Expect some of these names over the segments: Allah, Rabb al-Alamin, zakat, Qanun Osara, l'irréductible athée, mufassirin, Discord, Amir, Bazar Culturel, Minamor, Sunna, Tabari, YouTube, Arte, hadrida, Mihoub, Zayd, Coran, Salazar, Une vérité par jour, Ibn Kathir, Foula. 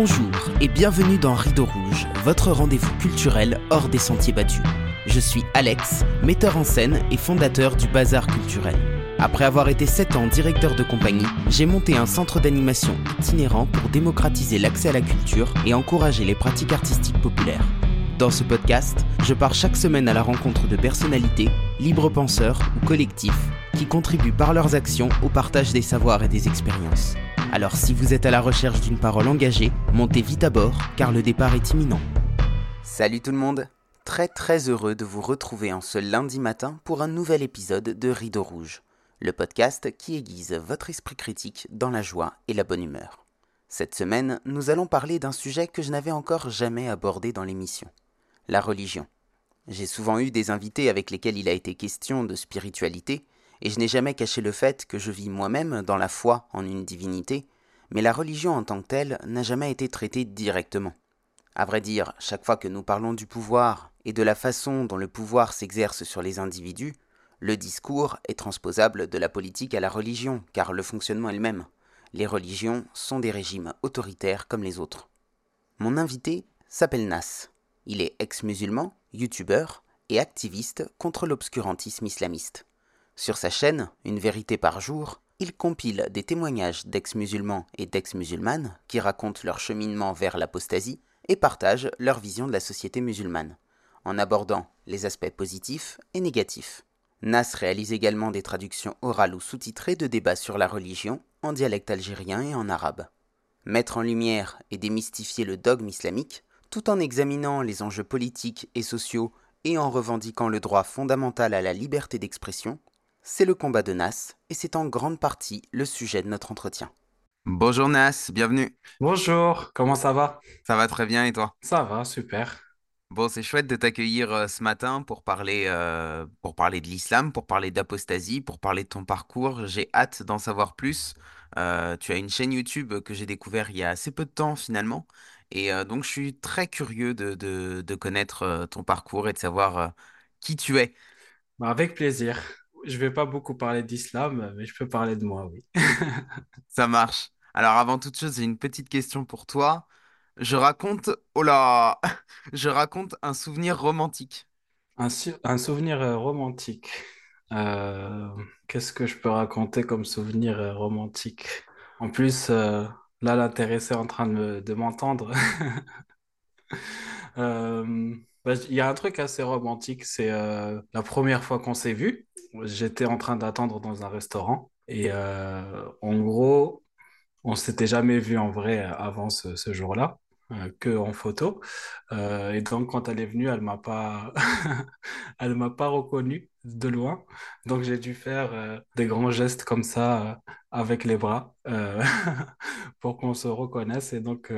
Bonjour et bienvenue dans Rideau Rouge, votre rendez-vous culturel hors des sentiers battus. Je suis Alex, metteur en scène et fondateur du Bazar Culturel. Après avoir été 7 ans directeur de compagnie, j'ai monté un centre d'animation itinérant pour démocratiser l'accès à la culture et encourager les pratiques artistiques populaires. Dans ce podcast, je pars chaque semaine à la rencontre de personnalités, libres penseurs ou collectifs, qui contribuent par leurs actions au partage des savoirs et des expériences. Alors si vous êtes à la recherche d'une parole engagée, montez vite à bord, car le départ est imminent. Salut tout le monde! Très heureux de vous retrouver en ce lundi matin pour un nouvel épisode de Rideau Rouge, le podcast qui aiguise votre esprit critique dans la joie et la bonne humeur. Cette semaine, nous allons parler d'un sujet que je n'avais encore jamais abordé dans l'émission. La religion. J'ai souvent eu des invités avec lesquels il a été question de spiritualité, et je n'ai jamais caché le fait que je vis moi-même dans la foi en une divinité, mais la religion en tant que telle n'a jamais été traitée directement. À vrai dire, chaque fois que nous parlons du pouvoir et de la façon dont le pouvoir s'exerce sur les individus, le discours est transposable de la politique à la religion, car le fonctionnement est le même. Les religions sont des régimes autoritaires comme les autres. Mon invité s'appelle Nas. Il est ex-musulman, youtubeur et activiste contre l'obscurantisme islamiste. Sur sa chaîne, Une vérité par jour, il compile des témoignages d'ex-musulmans et d'ex-musulmanes qui racontent leur cheminement vers l'apostasie et partagent leur vision de la société musulmane, en abordant les aspects positifs et négatifs. Nas réalise également des traductions orales ou sous-titrées de débats sur la religion en dialecte algérien et en arabe. Mettre en lumière et démystifier le dogme islamique, tout en examinant les enjeux politiques et sociaux et en revendiquant le droit fondamental à la liberté d'expression, c'est le combat de Nas et c'est en grande partie le sujet de notre entretien. Bonjour Nas, bienvenue. Bonjour, comment ça va? Ça va très bien et toi? Ça va, super. Bon, c'est chouette de t'accueillir ce matin pour parler de l'islam, pour parler d'apostasie, pour parler de ton parcours. J'ai hâte d'en savoir plus. Tu as une chaîne YouTube que j'ai découvert il y a assez peu de temps finalement. Et donc, je suis très curieux de connaître ton parcours et de savoir qui tu es. Bah avec plaisir. Je ne vais pas beaucoup parler d'islam, mais je peux parler de moi, oui. Ça marche. Alors, avant toute chose, j'ai une petite question pour toi. Je raconte un souvenir romantique. Un souvenir romantique. Qu'est-ce que je peux raconter comme souvenir romantique? En plus... Là, l'intéressé est en train de m'entendre. Y a un truc assez romantique, c'est la première fois qu'on s'est vu. J'étais en train d'attendre dans un restaurant. Et en gros, on ne s'était jamais vu en vrai avant ce jour-là, que en photo. Et donc, quand elle est venue, elle m'a pas reconnu de loin. Donc, j'ai dû faire des grands gestes comme ça, avec les bras, pour qu'on se reconnaisse. Et donc,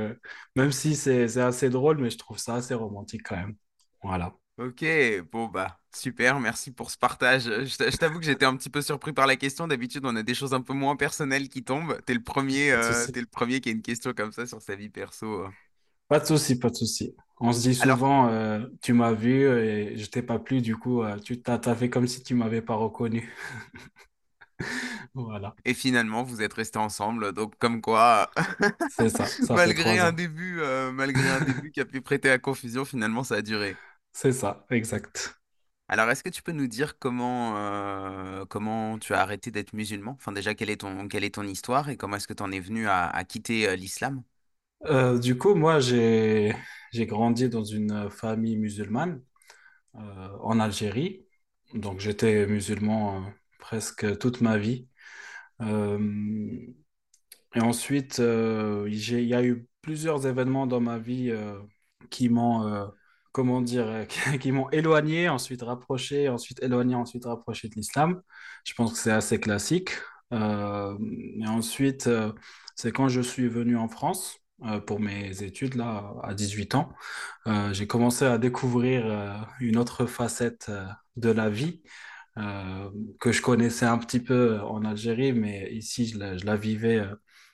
même si c'est assez drôle, mais je trouve ça assez romantique quand même. Voilà. Ok, bon bah, super, merci pour ce partage. Je t'avoue que j'étais un petit peu surpris par la question. D'habitude, on a des choses un peu moins personnelles qui tombent. T'es le premier qui a une question comme ça sur sa vie perso. Pas de souci, pas de souci. On se dit souvent, tu m'as vu et je t'ai pas plu, du coup, t'as fait comme si tu m'avais pas reconnu. Voilà. Et finalement, vous êtes restés ensemble, donc comme quoi, c'est ça malgré un début qui a pu prêter à confusion, finalement, ça a duré. C'est ça, exact. Alors, est-ce que tu peux nous dire comment tu as arrêté d'être musulman? Enfin, déjà, quelle est ton histoire et comment est-ce que tu en es venu à quitter l'islam? Du coup, moi, j'ai grandi dans une famille musulmane en Algérie. Donc, j'étais musulman presque toute ma vie. Et ensuite, il y a eu plusieurs événements dans ma vie qui m'ont... qui m'ont éloigné, ensuite rapproché, ensuite éloigné, ensuite rapproché de l'islam. Je pense que c'est assez classique. Et ensuite, c'est quand je suis venu en France pour mes études, là, à 18 ans, j'ai commencé à découvrir une autre facette de la vie que je connaissais un petit peu en Algérie, mais ici, je la vivais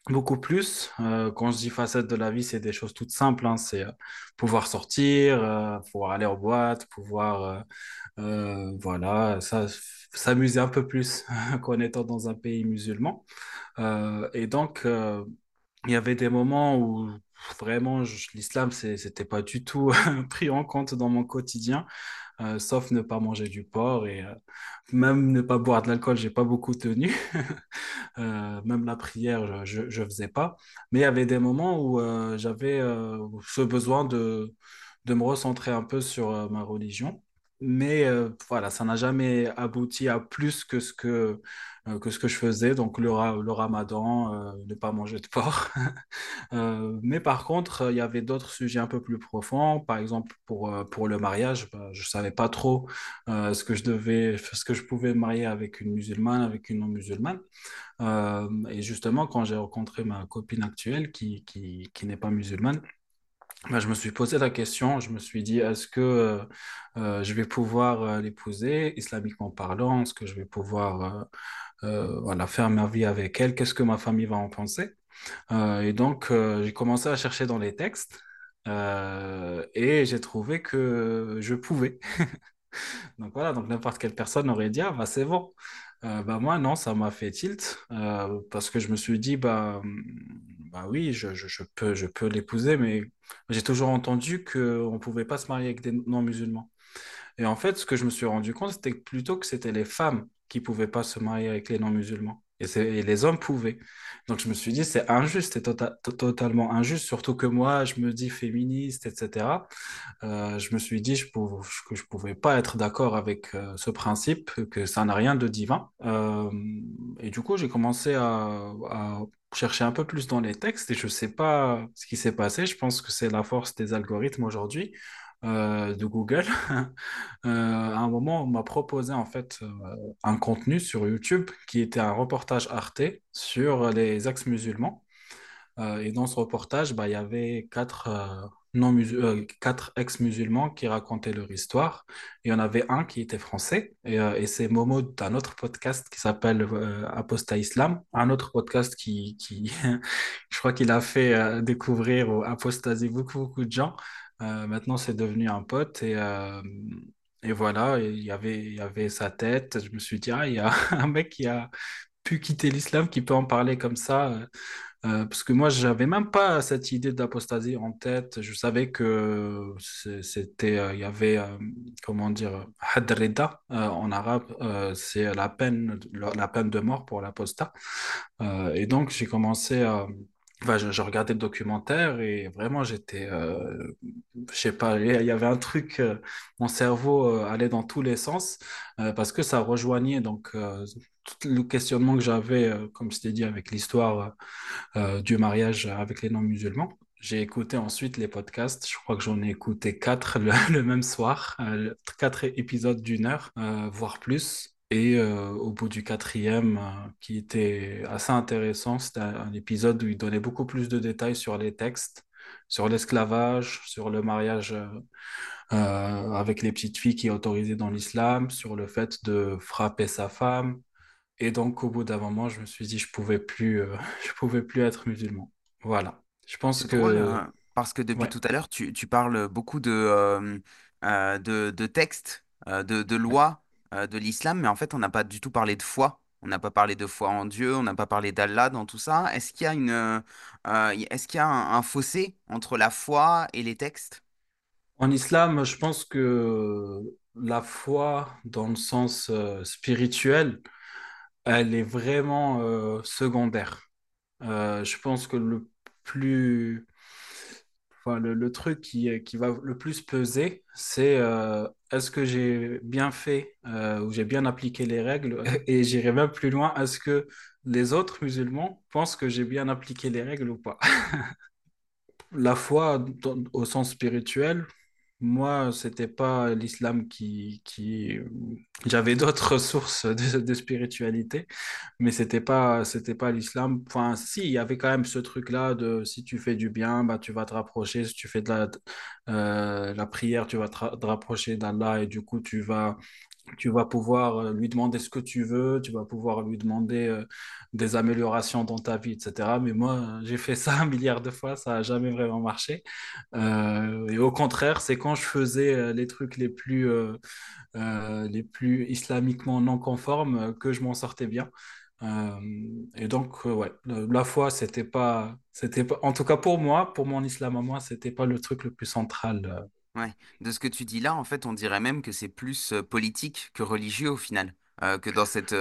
beaucoup plus. Quand je dis facette de la vie, c'est des choses toutes simples, hein. C'est pouvoir sortir, pouvoir aller en boîte, pouvoir voilà, ça, s'amuser un peu plus qu'en étant dans un pays musulman. Et donc, il y avait des moments où vraiment l'islam, c'était pas du tout pris en compte dans mon quotidien, sauf ne pas manger du porc et même ne pas boire de l'alcool, j'ai pas beaucoup tenu. Même la prière, je faisais pas. Mais il y avait des moments où j'avais ce besoin de me recentrer un peu sur ma religion. Mais voilà, ça n'a jamais abouti à plus que ce que je faisais, donc le ramadan, ne pas manger de porc. Mais par contre, il y avait d'autres sujets un peu plus profonds. Par exemple, pour le mariage, bah, je ne savais pas trop ce que je pouvais marier avec une musulmane, avec une non-musulmane. Et justement, quand j'ai rencontré ma copine actuelle qui n'est pas musulmane, ben, je me suis posé la question, je me suis dit, est-ce que je vais pouvoir l'épouser, islamiquement parlant, est-ce que je vais pouvoir voilà, faire ma vie avec elle, qu'est-ce que ma famille va en penser? Et donc, j'ai commencé à chercher dans les textes et j'ai trouvé que je pouvais. Donc voilà, donc n'importe quelle personne aurait dit, ah, bah, c'est bon. Bah moi non, ça m'a fait tilt parce que je me suis dit bah oui, je peux l'épouser, mais j'ai toujours entendu qu'on ne pouvait pas se marier avec des non-musulmans. Et en fait, ce que je me suis rendu compte, c'était plutôt que c'était les femmes qui ne pouvaient pas se marier avec les non-musulmans et les hommes pouvaient. Donc je me suis dit, c'est injuste, c'est totalement injuste, surtout que moi, je me dis féministe, etc. Je me suis dit que je ne pouvais pas être d'accord avec ce principe, que ça n'a rien de divin. Et du coup, j'ai commencé à chercher un peu plus dans les textes et je ne sais pas ce qui s'est passé. Je pense que c'est la force des algorithmes aujourd'hui de Google. À un moment, on m'a proposé en fait un contenu sur YouTube qui était un reportage Arte sur les ex-musulmans. Et dans ce reportage, bah, il y avait quatre ex-musulmans qui racontaient leur histoire. Il y en avait un qui était français, et c'est Momo d'un autre podcast qui s'appelle Apostat Islam, un autre podcast qui je crois qu'il a fait découvrir ou apostasier beaucoup de gens. Maintenant, c'est devenu un pote et voilà, il y avait sa tête. Je me suis dit, ah, il y a un mec qui a pu quitter l'islam, qui peut en parler comme ça. Parce que moi, je n'avais même pas cette idée d'apostasie en tête. Je savais que il y avait, comment dire, hadrida en arabe, c'est la peine de mort pour l'apostat. Et donc, j'ai commencé à... Enfin, je regardais le documentaire et vraiment j'étais, je sais pas, il y avait un truc, mon cerveau allait dans tous les sens parce que ça rejoignait donc tout le questionnement que j'avais, comme je t'ai dit, avec l'histoire du mariage avec les non-musulmans. J'ai écouté ensuite les podcasts, je crois que j'en ai écouté 4 le même soir, 4 épisodes d'1 heure, voire plus. Et au bout du 4e, qui était assez intéressant, c'était un épisode où il donnait beaucoup plus de détails sur les textes, sur l'esclavage, sur le mariage avec les petites filles qui est autorisé dans l'islam, sur le fait de frapper sa femme. Et donc, au bout d'un moment, je me suis dit, je pouvais plus être musulman. Voilà. Je pense que... Drôle, parce que depuis tout à l'heure, tu parles beaucoup de textes, de lois, de l'islam, mais en fait, on n'a pas du tout parlé de foi. On n'a pas parlé de foi en Dieu, on n'a pas parlé d'Allah dans tout ça. Est-ce qu'il y a un fossé entre la foi et les textes? En islam, je pense que la foi, dans le sens spirituel, elle est vraiment secondaire. Je pense que le truc qui va le plus peser, c'est est-ce que j'ai bien fait ou j'ai bien appliqué les règles? Et j'irai même plus loin, est-ce que les autres musulmans pensent que j'ai bien appliqué les règles ou pas? La foi au sens spirituel, moi, c'était pas l'islam qui... J'avais d'autres sources de spiritualité, mais c'était pas l'islam. Enfin, si, il y avait quand même ce truc-là de si tu fais du bien, bah, tu vas te rapprocher. Si tu fais de la prière, tu vas te rapprocher d'Allah et du coup, tu vas pouvoir lui demander ce que tu veux, tu vas pouvoir lui demander des améliorations dans ta vie, etc. Mais moi, j'ai fait ça un milliard de fois, ça n'a jamais vraiment marché. Et au contraire, c'est quand je faisais les trucs les plus islamiquement non conformes que je m'en sortais bien. Et donc, ouais, la foi, c'était pas, en tout cas pour moi, pour mon islam à moi, c'était pas le truc le plus central. Ouais. De ce que tu dis là, en fait, on dirait même que c'est plus politique que religieux au final. Que dans cette,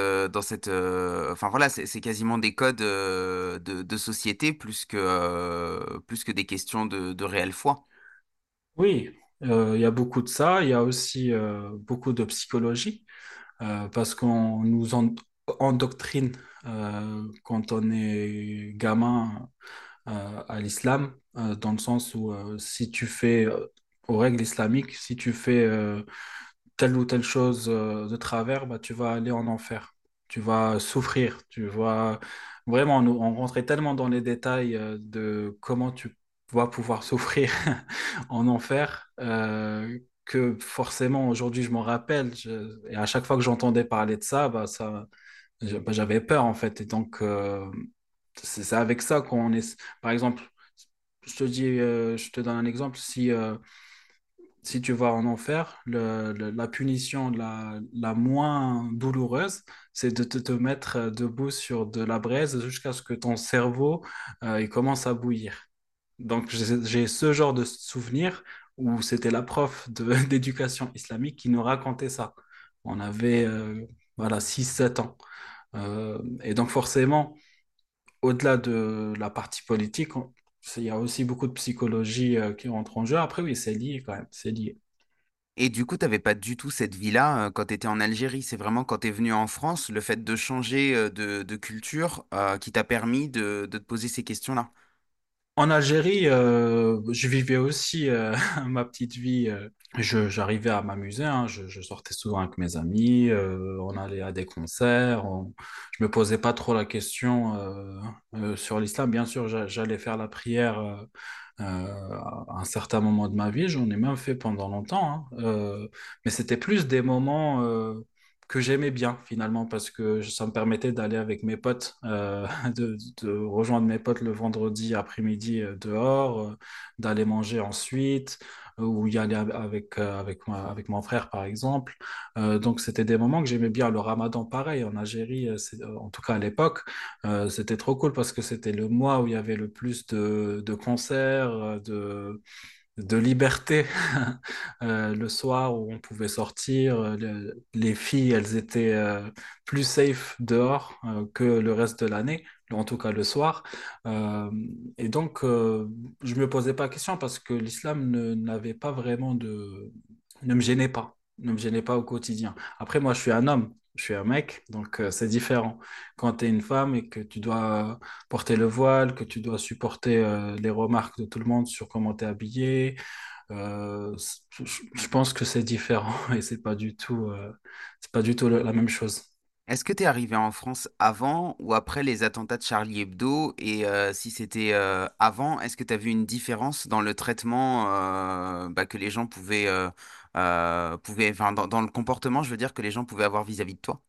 enfin voilà, c'est quasiment des codes de société plus que des questions de réelle foi. Oui, il y a beaucoup de ça. Il y a aussi beaucoup de psychologie parce qu'on nous endoctrine quand on est gamin à l'islam, dans le sens où si tu fais aux règles islamiques, si tu fais telle ou telle chose de travers, bah, tu vas aller en enfer, tu vas souffrir, tu vas... Vraiment, on rentrait tellement dans les détails de comment tu vas pouvoir souffrir en enfer que forcément, aujourd'hui, je m'en rappelle. Et à chaque fois que j'entendais parler de ça, j'avais peur, en fait. Et donc, c'est avec ça qu'on est... Par exemple, je te donne un exemple. Si tu vas en enfer, la punition la moins douloureuse, c'est de te mettre debout sur de la braise jusqu'à ce que ton cerveau il commence à bouillir. Donc, j'ai ce genre de souvenir où c'était la prof d'éducation islamique qui nous racontait ça. On avait voilà, 6-7 ans. Et donc, forcément, au-delà de la partie politique... Il y a aussi beaucoup de psychologie qui rentre en jeu. Après, oui, c'est lié quand même, c'est lié. Et du coup, tu n'avais pas du tout cette vie-là quand tu étais en Algérie. C'est vraiment quand tu es venu en France, le fait de changer de culture qui t'a permis de te poser ces questions-là. En Algérie, je vivais aussi ma petite vie. J'arrivais à m'amuser, hein. Je sortais souvent avec mes amis, on allait à des concerts. Je me posais pas trop la question sur l'islam. Bien sûr, j'allais faire la prière à un certain moment de ma vie. J'en ai même fait pendant longtemps, hein. Mais c'était plus des moments... que j'aimais bien finalement parce que ça me permettait d'aller avec mes potes, de rejoindre mes potes le vendredi après-midi dehors, d'aller manger ensuite ou y aller avec mon frère par exemple. Donc c'était des moments que j'aimais bien. Le ramadan pareil en Algérie, en tout cas à l'époque, c'était trop cool parce que c'était le mois où il y avait le plus de concerts, de liberté le soir où on pouvait sortir. Les filles, elles étaient plus safe dehors que le reste de l'année, en tout cas le soir. Et donc, je ne me posais pas question parce que l'islam ne me gênait pas, ne me gênait pas au quotidien. Après, moi, je suis un homme. Je suis un mec, donc c'est différent. Quand tu es une femme et que tu dois porter le voile, que tu dois supporter les remarques de tout le monde sur comment tu es habillé, je pense que c'est différent et c'est pas du tout la même chose. Est-ce que tu es arrivé en France avant ou après les attentats de Charlie Hebdo? Et si c'était avant, est-ce que tu as vu une différence dans le traitement que les gens pouvaient... dans le comportement, je veux dire, que les gens pouvaient avoir vis-à-vis de toi?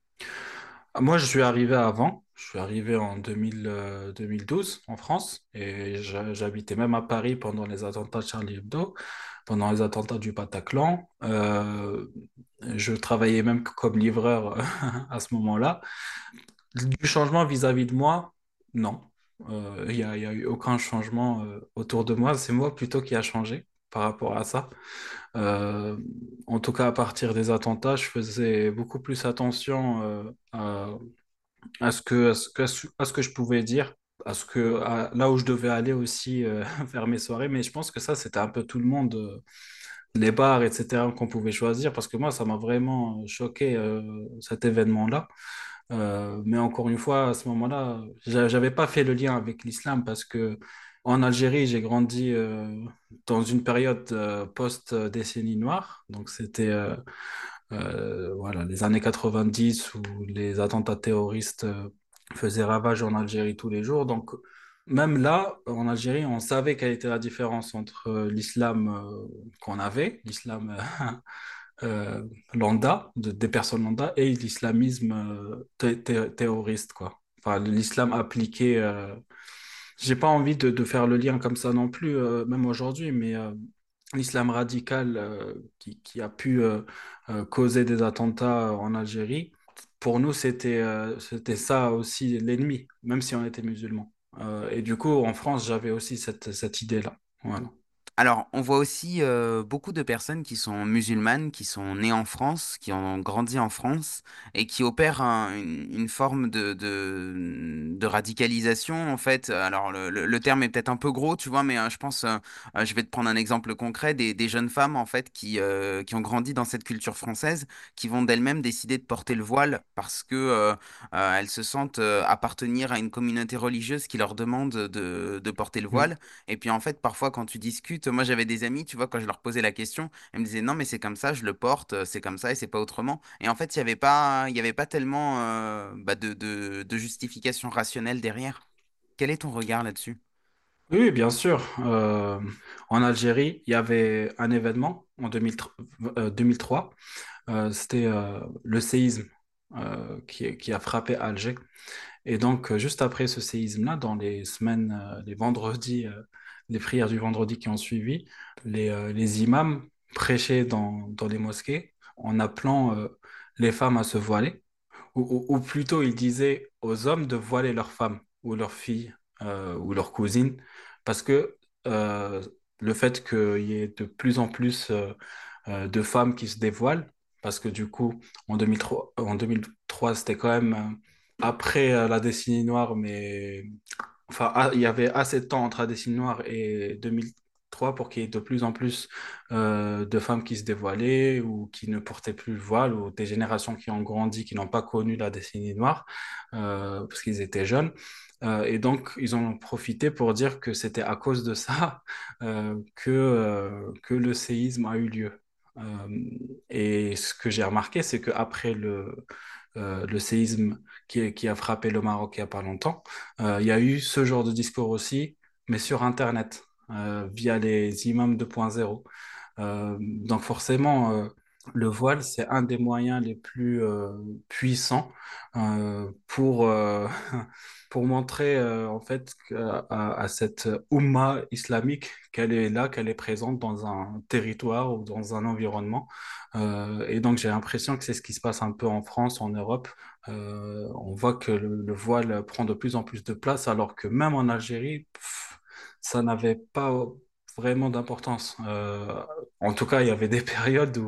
Moi, je suis arrivé avant. Je suis arrivé en 2012 en France et j'habitais même à Paris pendant les attentats de Charlie Hebdo, pendant les attentats du Bataclan. Je travaillais même comme livreur à ce moment-là. Du changement vis-à-vis de moi, non. Il y a eu aucun changement autour de moi. C'est moi plutôt qui a changé par rapport à ça. En tout cas, à partir des attentats, je faisais beaucoup plus attention à ce que je pouvais dire, là où je devais aller aussi faire mes soirées. Mais je pense que ça, c'était un peu tout le monde, les bars, etc., qu'on pouvait choisir, parce que moi, ça m'a vraiment choqué cet événement-là. Mais encore une fois, à ce moment-là, j'avais pas fait le lien avec l'islam parce que en Algérie, j'ai grandi dans une période post-décennie noire. Donc, c'était voilà, les années 90 où les attentats terroristes faisaient ravage en Algérie tous les jours. Donc, même là, en Algérie, on savait quelle était la différence entre l'islam qu'on avait, l'islam lambda, des personnes lambda, et l'islamisme terroriste, quoi. Enfin, l'islam appliqué... J'ai pas envie de faire le lien comme ça non plus, même aujourd'hui, mais l'islam radical qui a pu causer des attentats en Algérie, pour nous, c'était ça aussi l'ennemi, même si on était musulmans. Et du coup, en France, j'avais aussi cette idée-là. Voilà. Alors, on voit aussi beaucoup de personnes qui sont musulmanes, qui sont nées en France, qui ont grandi en France et qui opèrent une forme de radicalisation, en fait. Alors, le terme est peut-être un peu gros, tu vois, mais je pense, je vais te prendre un exemple concret des jeunes femmes, en fait, qui ont grandi dans cette culture française, qui vont d'elles-mêmes décider de porter le voile parce que elles se sentent appartenir à une communauté religieuse qui leur demande de porter le voile. Et puis, en fait, parfois, quand tu discutes, moi, j'avais des amis, tu vois, quand je leur posais la question, ils me disaient non, mais c'est comme ça, je le porte, c'est comme ça et c'est pas autrement. Et en fait, il y avait pas tellement de justification rationnelle derrière. Quel est ton regard là-dessus? Oui, bien sûr. En Algérie, il y avait un événement en 2003. C'était le séisme qui a frappé Alger. Et donc, juste après ce séisme-là, dans les semaines, les vendredis, les prières du vendredi qui ont suivi, les imams prêchaient dans les mosquées en appelant les femmes à se voiler, ou plutôt ils disaient aux hommes de voiler leurs femmes ou leurs filles ou leurs cousines, parce que le fait qu'il y ait de plus en plus de femmes qui se dévoilent, parce que du coup, en 2003 c'était quand même après la décennie noire, mais... Enfin, il y avait assez de temps entre la décennie noire et 2003 pour qu'il y ait de plus en plus de femmes qui se dévoilaient ou qui ne portaient plus le voile, ou des générations qui ont grandi, qui n'ont pas connu la décennie noire parce qu'ils étaient jeunes. Et donc, ils ont profité pour dire que c'était à cause de ça que le séisme a eu lieu. Et ce que j'ai remarqué, c'est qu'après le séisme qui a frappé le Maroc il n'y a pas longtemps, il y a eu ce genre de discours aussi, mais sur Internet, via les imams 2.0. Donc forcément, le voile, c'est un des moyens les plus puissants pour montrer en fait à cette Oumma islamique qu'elle est là, qu'elle est présente dans un territoire ou dans un environnement. Et donc j'ai l'impression que c'est ce qui se passe un peu en France, en Europe. On voit que le voile prend de plus en plus de place, alors que même en Algérie, ça n'avait pas vraiment d'importance. En tout cas, il y avait des périodes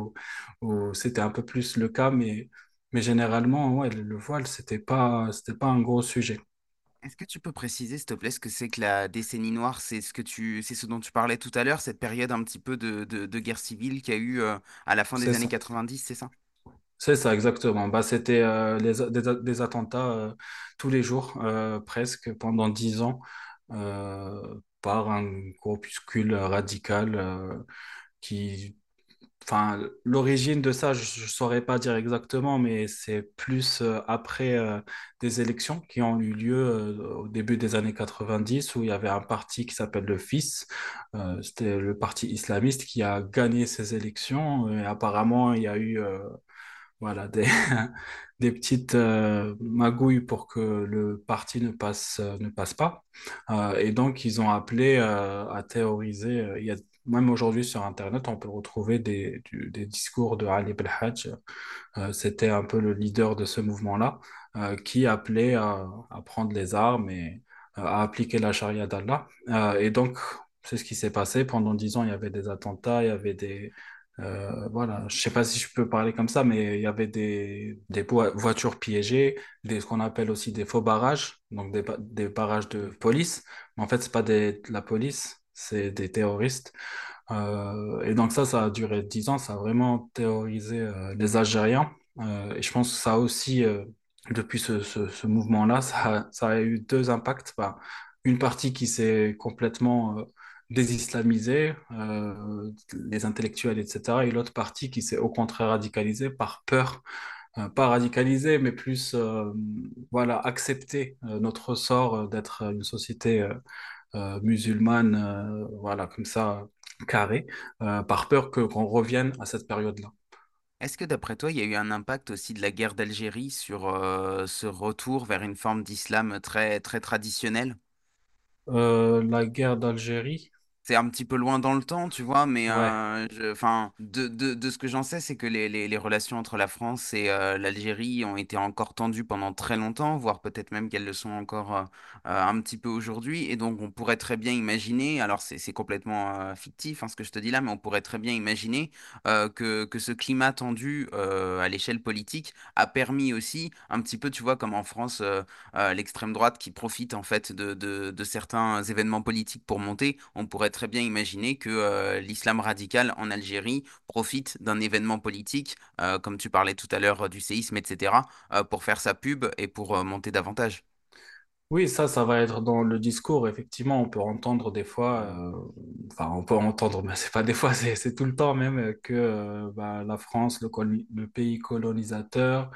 où c'était un peu plus le cas, mais généralement, ouais, le voile, c'était pas un gros sujet. Est-ce que tu peux préciser, s'il te plaît, ce que c'est que la décennie noire? C'est ce dont tu parlais tout à l'heure, cette période un petit peu de guerre civile qu'il y a eu à la fin des années 90, c'est ça? C'est ça, exactement. Bah, c'était des attentats tous les jours, presque pendant 10 ans, par un groupuscule radical qui... Enfin, l'origine de ça, je ne saurais pas dire exactement, mais c'est plus après des élections qui ont eu lieu au début des années 90, où il y avait un parti qui s'appelle le FIS, c'était le parti islamiste qui a gagné ces élections, et apparemment il y a eu voilà, des petites magouilles pour que le parti ne passe pas. Et donc ils ont appelé à théoriser, même aujourd'hui sur Internet, on peut retrouver des discours de Ali Belhadj. C'était un peu le leader de ce mouvement-là, qui appelait à prendre les armes et à appliquer la charia d'Allah. Et donc, c'est ce qui s'est passé. Pendant 10 ans, il y avait des attentats, il y avait des... voilà, je ne sais pas si je peux parler comme ça, mais il y avait des voitures piégées, ce qu'on appelle aussi des faux barrages, donc des barrages de police. Mais en fait, ce n'est pas la police, c'est des terroristes. Et donc ça a duré 10 ans, ça a vraiment terrorisé les Algériens. Et je pense que ça aussi, depuis ce mouvement-là, ça a eu 2 impacts. Bah, une partie qui s'est complètement désislamisée, les intellectuels, etc. Et l'autre partie qui s'est au contraire radicalisée par peur. Pas radicalisée, mais plus voilà, accepter notre sort d'être une société... musulmane, voilà, comme ça, carré, par peur qu'on revienne à cette période-là. Est-ce que d'après toi, il y a eu un impact aussi de la guerre d'Algérie sur ce retour vers une forme d'islam très, très traditionnelle? La guerre d'Algérie? c'est un petit peu loin dans le temps, tu vois, mais Ouais. Enfin, de ce que j'en sais, c'est que les relations entre la France et l'Algérie ont été encore tendues pendant très longtemps, voire peut-être même qu'elles le sont encore un petit peu aujourd'hui. Et donc, on pourrait très bien imaginer, alors c'est complètement fictif hein, ce que je te dis là, mais on pourrait très bien imaginer que ce climat tendu à l'échelle politique a permis aussi, un petit peu, tu vois, comme en France, l'extrême droite qui profite en fait de certains événements politiques pour monter, on pourrait très bien imaginer que l'islam radical en Algérie profite d'un événement politique, comme tu parlais tout à l'heure du séisme, etc., pour faire sa pub et pour monter davantage. Oui, ça va être dans le discours. Effectivement, on peut entendre des fois, enfin, on peut entendre, mais c'est pas des fois, c'est tout le temps même que la France, le pays colonisateur,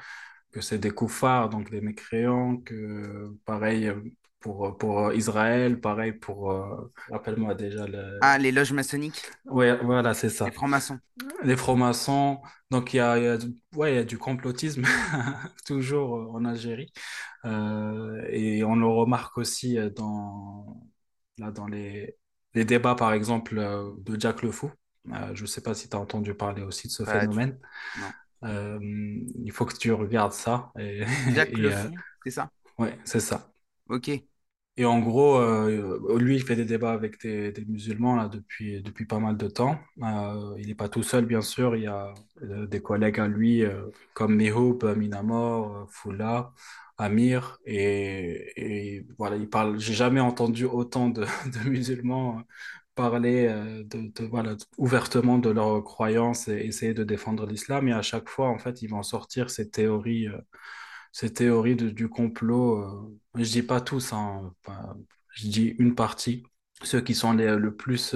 que c'est des koufars, donc des mécréants, que pareil pour Israël, pareil pour, rappelle-moi déjà Ah, les loges maçonniques, ouais, voilà, c'est les ça. francs-maçons. Les francs-maçons, donc il y a du complotisme toujours en Algérie. Et on le remarque aussi dans les débats, par exemple, de Jacques Lefou. Je ne sais pas si tu as entendu parler aussi de ce Pas du phénomène. Non. Il faut que tu regardes ça. Et, Jacques et, Lefou, c'est ça? ouais, c'est ça. Ok. Et en gros, lui, il fait des débats avec des musulmans là, depuis pas mal de temps. Il n'est pas tout seul, bien sûr. Il y a des collègues à lui, comme Mihoub, Minamor, Foula, Amir. Et voilà, il parle. J'ai jamais entendu autant de musulmans parler ouvertement de leurs croyances et essayer de défendre l'islam. Et à chaque fois, en fait, ils vont sortir ces théories du complot. Je dis pas tous, hein, je dis une partie, ceux qui sont le plus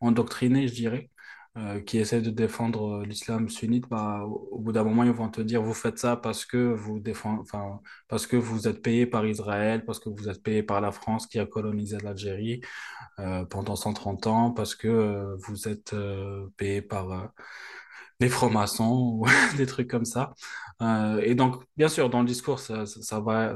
endoctrinés, je dirais, qui essaient de défendre l'islam sunnite. Bah, au bout d'un moment, ils vont te dire, vous faites ça parce que parce que vous êtes payé par Israël, parce que vous êtes payé par la France qui a colonisé l'Algérie pendant 130 ans, parce que vous êtes payé par les francs-maçons ou des trucs comme ça. Et donc, bien sûr, dans le discours, ça va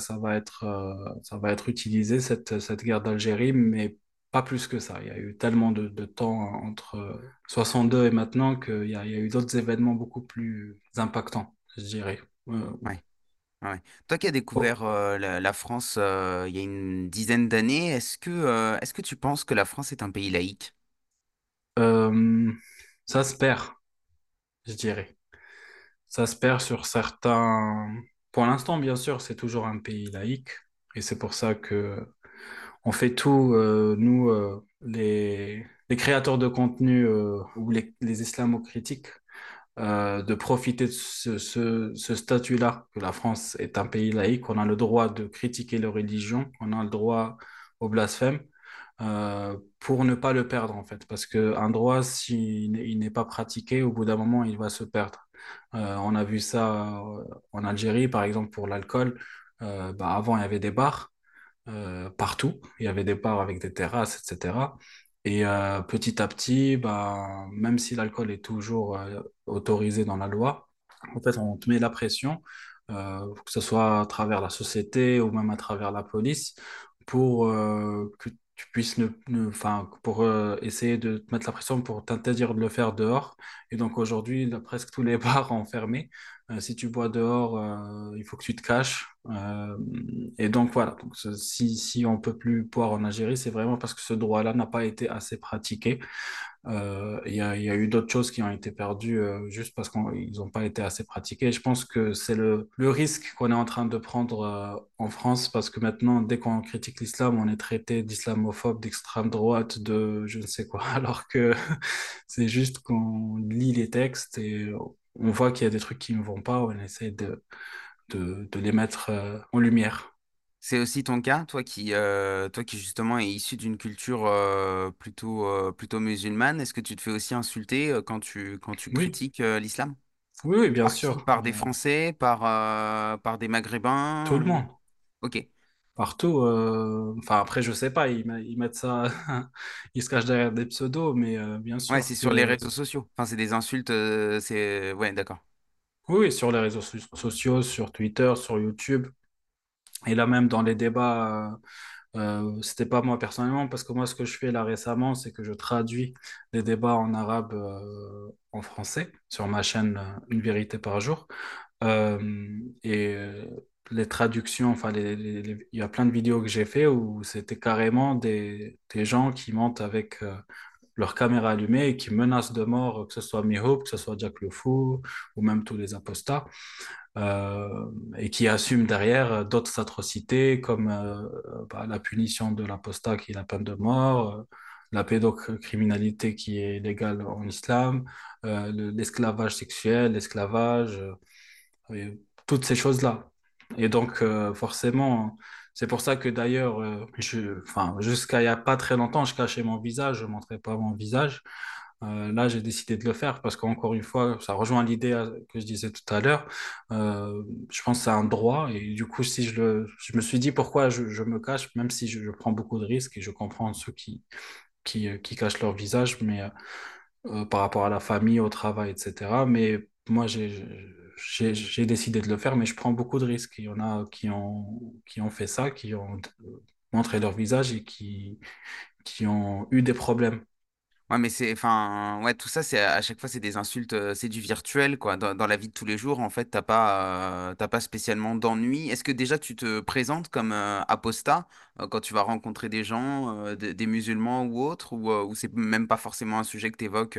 être utilisé, cette guerre d'Algérie, mais pas plus que ça. Il y a eu tellement de temps entre 62 et maintenant qu'il y a eu d'autres événements beaucoup plus impactants, je dirais. Ouais. Ouais. Toi qui as Bon. découvert la France il y a une dizaine d'années, est-ce que tu penses que la France est un pays laïque? Euh, Ça se perd, je dirais. Ça se perd sur certains. Pour l'instant, bien sûr, c'est toujours un pays laïque, et c'est pour ça que on fait tout, nous, les créateurs de contenu ou les islamo-critiques, de profiter de ce statut-là, que la France est un pays laïque, on a le droit de critiquer les religions, on a le droit au blasphème, pour ne pas le perdre, en fait. Parce qu'un droit, s'il n'est pas pratiqué, au bout d'un moment, il va se perdre. On a vu ça en Algérie, par exemple, pour l'alcool. Avant, il y avait des bars partout. Il y avait des bars avec des terrasses, etc. Et petit à petit, même si l'alcool est toujours autorisé dans la loi, en fait, on te met la pression, que ce soit à travers la société ou même à travers la police, pour que tu puisses pour essayer de te mettre la pression pour t'interdire de le faire dehors. Et donc aujourd'hui, presque tous les bars ont fermé. Si tu bois dehors, il faut que tu te caches. Et donc voilà. Donc, si on peut plus boire en Algérie, c'est vraiment parce que ce droit-là n'a pas été assez pratiqué. Il y a eu d'autres choses qui ont été perdues juste parce qu'ils n'ont pas été assez pratiqués. Et je pense que c'est le risque qu'on est en train de prendre en France, parce que maintenant, dès qu'on critique l'islam, on est traité d'islamophobe, d'extrême droite, de je ne sais quoi, alors que c'est juste qu'on lit les textes et on voit qu'il y a des trucs qui ne vont pas, on essaie de les mettre en lumière. C'est aussi ton cas, toi qui justement est issu d'une culture plutôt musulmane, est-ce que tu te fais aussi insulter quand tu Oui, critiques l'islam? oui, bien Par qui? sûr. Par des Français, par des Tout Maghrébins? le monde. Ok. Partout. Enfin, après, je sais pas, ils mettent ça, ils se cachent derrière des pseudos, mais bien Ouais, sûr c'est sur les que. réseaux sociaux. Enfin, c'est des insultes, c'est... Ouais, d'accord. Oui, sur les réseaux sociaux, sur Twitter, sur YouTube, et là même dans les débats C'était pas moi personnellement, parce que moi, ce que je fais là récemment, c'est que je traduis des débats en arabe en français sur ma chaîne Une vérité par jour. Et les traductions, enfin, il y a plein de vidéos que j'ai fait où c'était carrément des gens qui mentent avec leur caméra allumée et qui menacent de mort, que ce soit Mihoub, que ce soit Jacques Lefou ou même tous les apostats, et qui assument derrière d'autres atrocités comme la punition de l'apostat qui est la peine de mort, la pédocriminalité qui est légale en islam, l'esclavage sexuel, l'esclavage, toutes ces choses-là. Et donc, forcément, c'est pour ça que d'ailleurs, jusqu'à il n'y a pas très longtemps, je cachais mon visage, je ne montrais pas mon visage. Là, j'ai décidé de le faire parce qu'encore une fois, ça rejoint l'idée que je disais tout à l'heure. Je pense que c'est un droit. Et du coup, si je me suis dit pourquoi je me cache, même si je prends beaucoup de risques et je comprends ceux qui cachent leur visage, mais par rapport à la famille, au travail, etc. Mais moi, j'ai décidé de le faire, mais je prends beaucoup de risques. Il y en a qui ont fait ça, qui ont montré leur visage et qui ont eu des problèmes. Ouais, mais tout ça, c'est à chaque fois, c'est des insultes, c'est du virtuel, quoi. Dans la vie de tous les jours, en fait, t'as pas spécialement d'ennui. Est-ce que déjà tu te présentes comme apostat quand tu vas rencontrer des gens, des musulmans ou autres, ou c'est même pas forcément un sujet que t'évoques?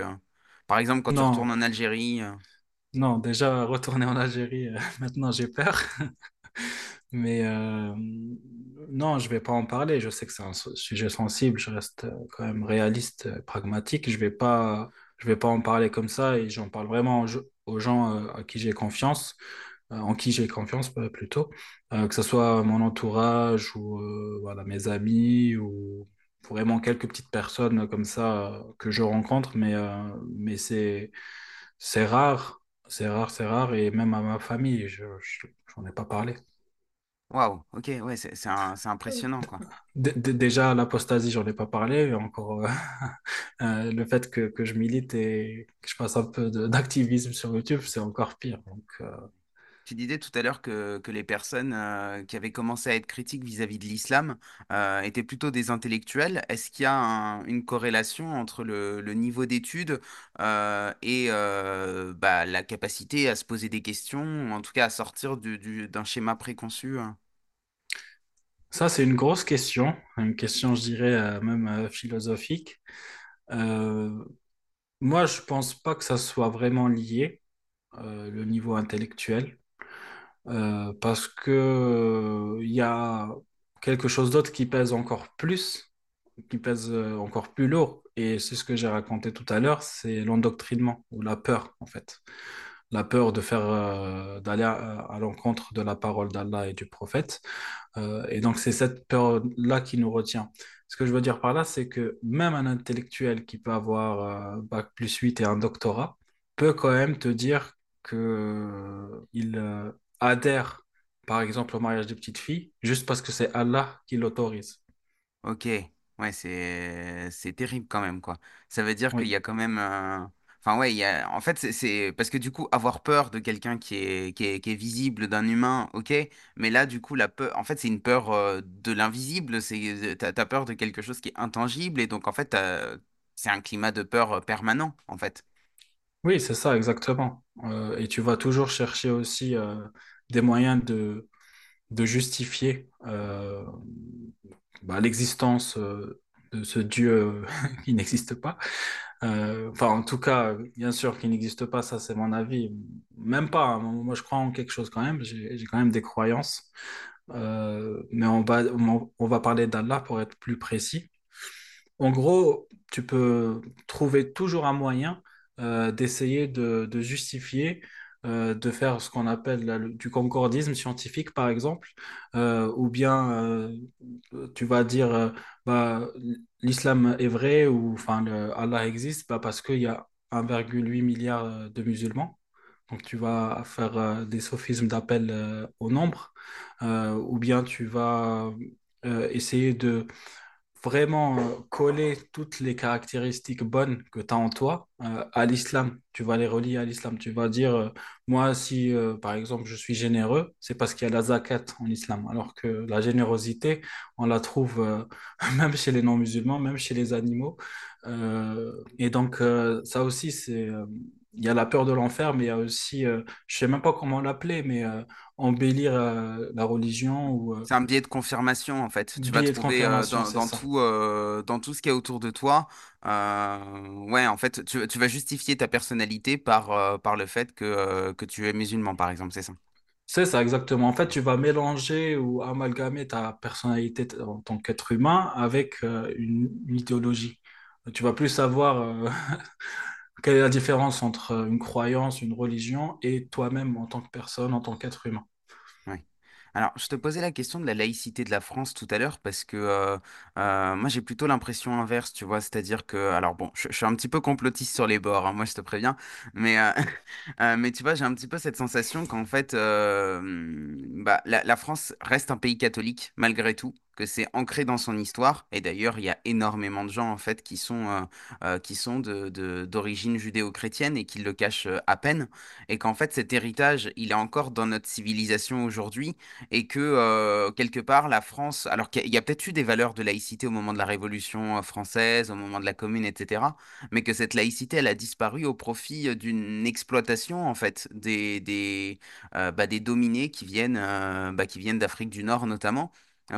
Par exemple, quand tu retournes en Algérie. Non, déjà, retourner en Algérie, maintenant j'ai peur. Mais non, je ne vais pas en parler. Je sais que c'est un sujet sensible. Je reste quand même réaliste, pragmatique. Je vais pas en parler comme ça et j'en parle vraiment aux gens à qui j'ai confiance, en qui j'ai confiance plutôt, que ce soit mon entourage ou mes amis ou vraiment quelques petites personnes comme ça que je rencontre. Mais c'est rare. C'est rare, et même à ma famille, j'en ai pas parlé. Waouh, ok, ouais, c'est impressionnant, quoi. Déjà, à l'apostasie, j'en ai pas parlé, et encore le fait que je milite et que je fasse un peu d'activisme sur YouTube, c'est encore pire. Donc, tu disais tout à l'heure que les personnes qui avaient commencé à être critiques vis-à-vis de l'islam étaient plutôt des intellectuels. Est-ce qu'il y a une corrélation entre le niveau d'études et la capacité à se poser des questions, en tout cas à sortir d'un schéma préconçu? Ça, c'est une grosse question, je dirais même philosophique. Moi, je ne pense pas que ça soit vraiment lié, le niveau intellectuel. Parce que il y a quelque chose d'autre qui pèse encore plus lourd, et c'est ce que j'ai raconté tout à l'heure, c'est l'endoctrinement ou la peur, en fait. La peur de d'aller à l'encontre de la parole d'Allah et du prophète. Et donc c'est cette peur-là qui nous retient. Ce que je veux dire par là, c'est que même un intellectuel qui peut avoir Bac plus 8 et un doctorat peut quand même te dire qu'il adhère, par exemple, au mariage de petites filles, juste parce que c'est Allah qui l'autorise. Ok, ouais, c'est terrible quand même, quoi. Ça veut dire qu'il y a quand même... en fait, c'est parce que du coup, avoir peur de quelqu'un qui est visible, d'un humain, ok, mais là, du coup, la peur, en fait, c'est une peur de l'invisible, t'as peur de quelque chose qui est intangible, et donc, en fait, c'est un climat de peur permanent, en fait. Oui, c'est ça, exactement. Et tu vas toujours chercher aussi des moyens de justifier l'existence de ce Dieu qui n'existe pas. En tout cas, bien sûr qu'il n'existe pas, ça c'est mon avis. Même pas, hein. Moi je crois en quelque chose quand même, j'ai quand même des croyances. Mais on va parler d'Allah pour être plus précis. En gros, tu peux trouver toujours un moyen d'essayer de justifier, de faire ce qu'on appelle du concordisme scientifique, par exemple, ou bien tu vas dire l'islam est vrai, ou Allah existe parce qu'il y a 1,8 milliard de musulmans. Donc tu vas faire des sophismes d'appel au nombre, ou bien tu vas essayer de vraiment coller toutes les caractéristiques bonnes que tu as en toi à l'islam. Tu vas les relier à l'islam. Tu vas dire, moi, si par exemple je suis généreux, c'est parce qu'il y a la zakat en islam. Alors que la générosité, on la trouve même chez les non-musulmans, même chez les animaux. Et donc, ça aussi, c'est... il y a la peur de l'enfer, mais il y a aussi, je ne sais même pas comment l'appeler, mais embellir la religion. Ou, c'est un biais de confirmation, en fait. Tu vas te trouver dans tout ce qu'il y a autour de toi. Ouais, en fait, tu vas justifier ta personnalité par le fait que tu es musulman, par exemple, c'est ça? C'est ça, exactement. En fait, tu vas mélanger ou amalgamer ta personnalité en tant qu'être humain avec une idéologie. Tu vas plus savoir... Quelle est la différence entre une croyance, une religion et toi-même en tant que personne, en tant qu'être humain? Oui. Alors, je te posais la question de la laïcité de la France tout à l'heure parce que moi, j'ai plutôt l'impression inverse, tu vois. C'est-à-dire que, alors bon, je suis un petit peu complotiste sur les bords, hein, moi, je te préviens. Mais, mais tu vois, j'ai un petit peu cette sensation qu'en fait, la France reste un pays catholique malgré tout, que c'est ancré dans son histoire. Et d'ailleurs, il y a énormément de gens en fait qui sont d'origine judéo-chrétienne et qui le cachent à peine. Et qu'en fait, cet héritage, il est encore dans notre civilisation aujourd'hui. Et que quelque part, la France, alors qu'il y a peut-être eu des valeurs de laïcité au moment de la Révolution française, au moment de la Commune, etc. Mais que cette laïcité, elle a disparu au profit d'une exploitation en fait des dominés qui viennent d'Afrique du Nord notamment.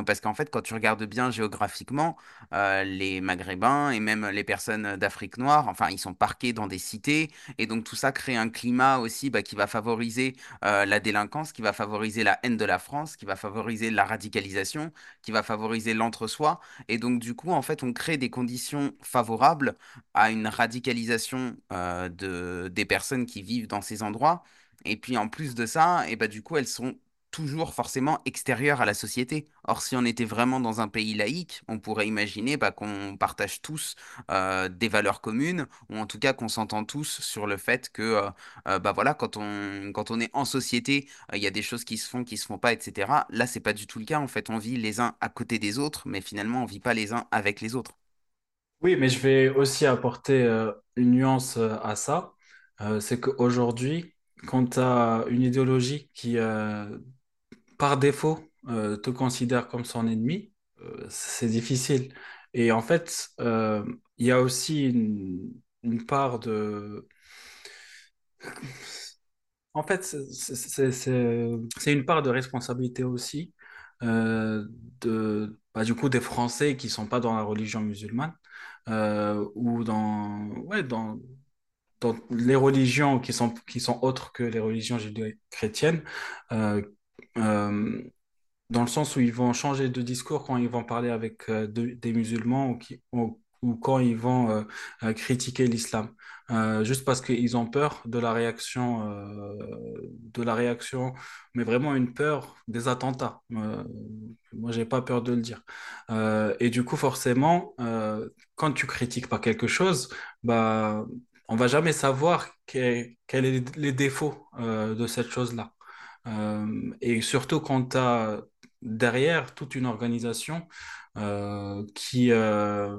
Parce qu'en fait, quand tu regardes bien géographiquement, les Maghrébins et même les personnes d'Afrique noire, enfin, ils sont parqués dans des cités. Et donc, tout ça crée un climat aussi qui va favoriser la délinquance, qui va favoriser la haine de la France, qui va favoriser la radicalisation, qui va favoriser l'entre-soi. Et donc, du coup, en fait, on crée des conditions favorables à une radicalisation des personnes qui vivent dans ces endroits. Et puis, en plus de ça, et du coup, elles sont toujours forcément extérieur à la société. Or, si on était vraiment dans un pays laïque, on pourrait imaginer qu'on partage tous des valeurs communes, ou en tout cas qu'on s'entend tous sur le fait que voilà, quand on est en société, il y a des choses qui se font pas, etc. Là, c'est pas du tout le cas. En fait, on vit les uns à côté des autres, mais finalement, on vit pas les uns avec les autres. Oui, mais je vais aussi apporter une nuance à ça. C'est qu'aujourd'hui, quand tu as une idéologie qui... par défaut, te considère comme son ennemi, c'est difficile. Et en fait, il y a aussi une part de... En fait, c'est une part de responsabilité aussi du coup, des Français qui ne sont pas dans la religion musulmane ou dans les religions qui sont autres que les religions judéo-chrétiennes, dans le sens où ils vont changer de discours quand ils vont parler avec des musulmans ou quand ils vont critiquer l'islam, juste parce qu'ils ont peur de la réaction, mais vraiment une peur des attentats. Moi, j'ai pas peur de le dire. Et du coup, forcément, quand tu critiques pas quelque chose, on va jamais savoir quels sont les défauts de cette chose-là. Et surtout quand tu as derrière toute une organisation qui te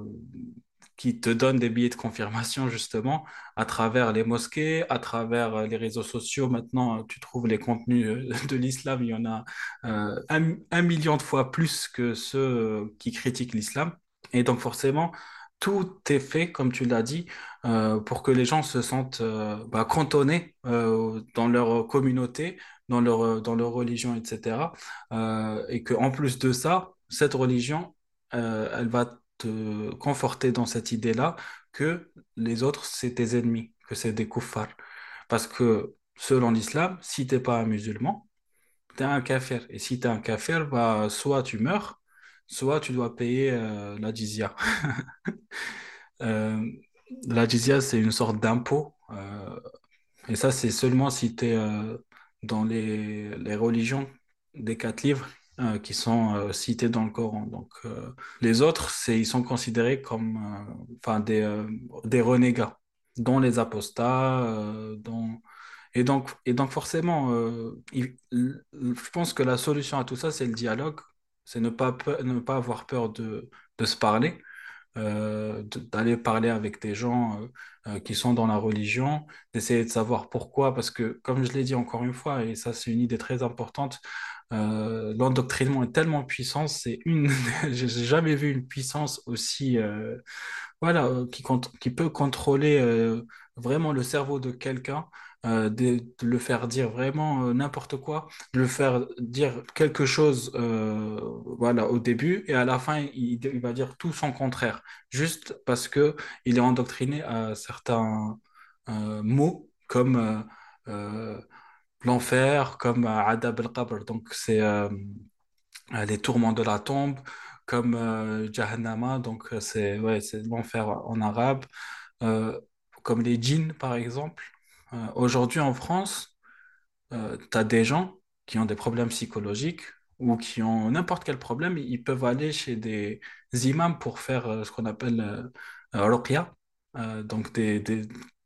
donne des billets de confirmation justement à travers les mosquées, à travers les réseaux sociaux. Maintenant, tu trouves les contenus de l'islam, il y en a 1 million de fois plus que ceux qui critiquent l'islam. Et donc forcément, tout est fait, comme tu l'as dit, pour que les gens se sentent cantonnés dans leur communauté, dans leur religion, etc. Et qu'en plus de ça, cette religion, elle va te conforter dans cette idée-là que les autres, c'est tes ennemis, que c'est des kuffars. Parce que selon l'islam, si tu n'es pas un musulman, tu es un kafir. Et si tu es un kafir, soit tu meurs, soit tu dois payer la jizya. La jizya, c'est une sorte d'impôt. Et ça, c'est seulement si tu es dans les religions des 4 livres qui sont cités dans le Coran. Donc, les autres, ils sont considérés comme des renégats, dont les apostats, Et donc forcément, je pense que la solution à tout ça, c'est le dialogue. C'est ne pas avoir peur de se parler, d'aller parler avec des gens qui sont dans la religion, d'essayer de savoir pourquoi, parce que, comme je l'ai dit encore une fois, et ça c'est une idée très importante, l'endoctrinement est tellement puissant, c'est une, j'ai jamais vu une puissance aussi, voilà, qui peut contrôler vraiment le cerveau de quelqu'un, de le faire dire vraiment n'importe quoi, de le faire dire quelque chose, voilà, au début, et à la fin il va dire tout son contraire, juste parce que il est endoctriné à certains mots comme l'enfer, comme Adab al-Qabr, donc c'est les tourments de la tombe, comme Jahannama, donc c'est, ouais, c'est l'enfer en arabe, comme les djinns par exemple. Aujourd'hui en France, tu as des gens qui ont des problèmes psychologiques ou qui ont n'importe quel problème, ils peuvent aller chez des imams pour faire ce qu'on appelle ruqya, donc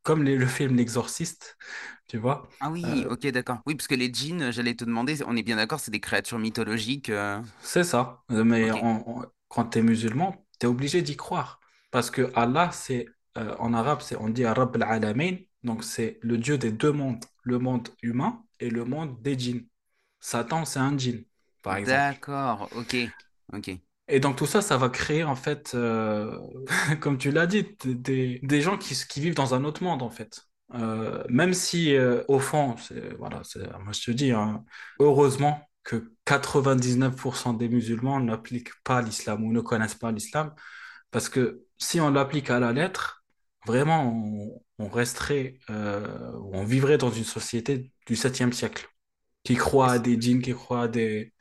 comme le film L'Exorciste, tu vois. Ah oui, ok, d'accord. Oui, parce que les djinns, j'allais te demander, on est bien d'accord, c'est des créatures mythologiques. C'est ça, mais okay. Quand tu es musulman, tu es obligé d'y croire. Parce que Allah, c'est, en arabe, on dit Rabb al-Alamin, donc c'est le dieu des deux mondes, le monde humain et le monde des djinns. Satan, c'est un djinn, par exemple. D'accord, ok, ok. Et donc tout ça, ça va créer en fait, comme tu l'as dit, des gens qui vivent dans un autre monde en fait. Même si au fond, voilà, moi je te dis, hein, heureusement que 99% des musulmans n'appliquent pas l'islam ou ne connaissent pas l'islam, parce que si on l'applique à la lettre, vraiment on resterait, on vivrait dans une société du 7e siècle, qui croit à des djinns, qui croit à des...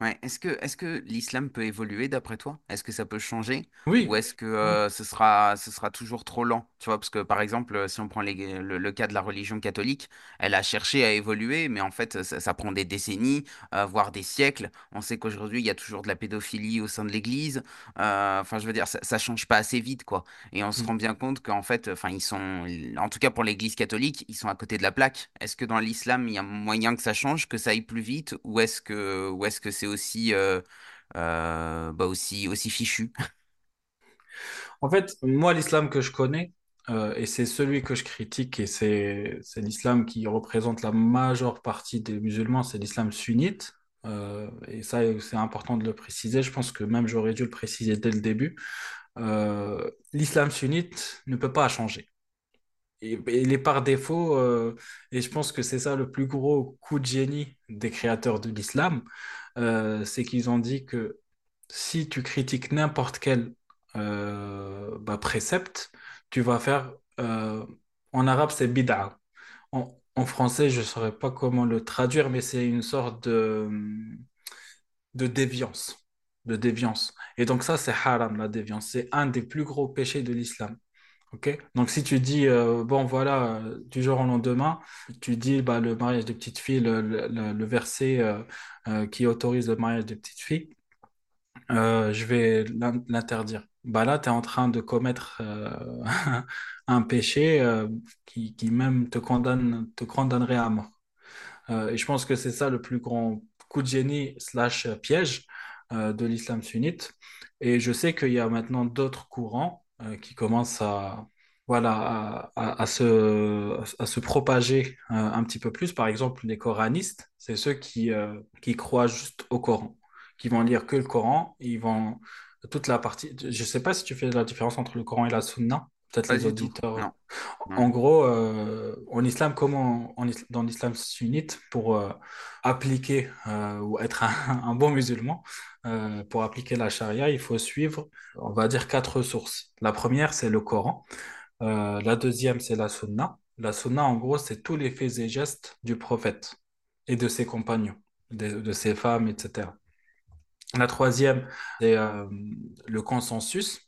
Ouais. Est-ce que l'islam peut évoluer d'après toi? Est-ce que ça peut changer? Oui. Ou est-ce que ce sera toujours trop lent? Tu vois, parce que par exemple, si on prend le cas de la religion catholique, elle a cherché à évoluer, mais en fait, ça prend des décennies, voire des siècles. On sait qu'aujourd'hui, il y a toujours de la pédophilie au sein de l'Église. Enfin, je veux dire, ça change pas assez vite, quoi. Et on se rend bien compte qu'en fait, enfin, en tout cas pour l'Église catholique, ils sont à côté de la plaque. Est-ce que dans l'islam, il y a moyen que ça change, que ça aille plus vite, ou est-ce que c'est aussi, aussi fichu. En fait, moi, l'islam que je connais, et c'est celui que je critique, et c'est l'islam qui représente la majeure partie des musulmans, c'est l'islam sunnite, et ça, c'est important de le préciser, je pense que même j'aurais dû le préciser dès le début, l'islam sunnite ne peut pas changer. Il est par défaut, et je pense que c'est ça le plus gros coup de génie des créateurs de l'islam, c'est qu'ils ont dit que si tu critiques n'importe quel précepte, tu vas faire, en arabe c'est bid'a, en français je ne saurais pas comment le traduire, mais c'est une sorte de déviance, et donc ça c'est haram, la déviance, c'est un des plus gros péchés de l'islam. Okay. Donc si tu dis, bon voilà, du jour au lendemain, tu dis bah, le mariage des petites filles, le verset qui autorise le mariage des petites filles, je vais l'interdire. Bah, là, tu es en train de commettre un péché qui même te condamnerait à mort. Et je pense que c'est ça le plus grand coup de génie / piège de l'islam sunnite. Et je sais qu'il y a maintenant d'autres courants qui commence à se propager un petit peu plus. Par exemple, les coranistes, c'est ceux qui croient juste au Coran, qui vont lire que le Coran, ils vont toute la partie... Je ne sais pas si tu fais la différence entre le Coran et la Sunna, peut-être pas les auditeurs. Non. En gros, en islam, dans l'islam sunnite, pour appliquer ou être un bon musulman, pour appliquer la charia, il faut suivre, on va dire, 4 sources. La première, c'est le Coran. La deuxième, c'est la Sunna. La Sunna, en gros, c'est tous les faits et gestes du prophète et de ses compagnons, de ses femmes, etc. La troisième, c'est le consensus.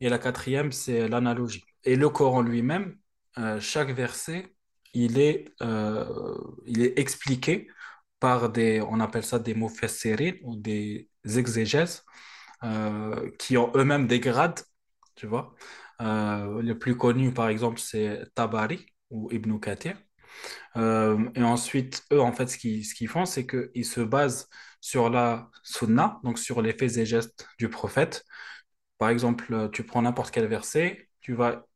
Et la quatrième, c'est l'analogie. Et le Coran lui-même, chaque verset, il est expliqué par on appelle ça des mufassirin ou des exégèses, qui ont eux-mêmes des grades, tu vois. Le plus connu, par exemple, c'est Tabari ou Ibn Kathir. Et ensuite, eux, en fait, ce qu'ils font, c'est qu'ils se basent sur la Sunna, donc sur les faits et gestes du prophète, Par exemple, tu prends n'importe quel verset, tu vas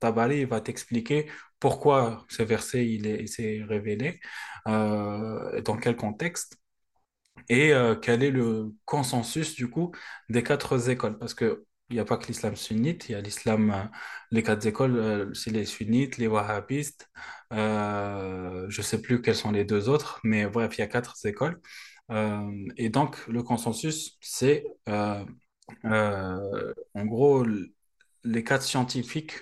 Tabari va t'expliquer pourquoi ce verset il s'est révélé, dans quel contexte, et quel est le consensus du coup des quatre écoles, parce que il n'y a pas que l'islam sunnite, il y a l'islam, les quatre écoles, c'est les sunnites, les wahhabistes, je ne sais plus quelles sont les deux autres, mais bref, il y a quatre écoles. Et donc, le consensus, c'est en gros les quatre scientifiques.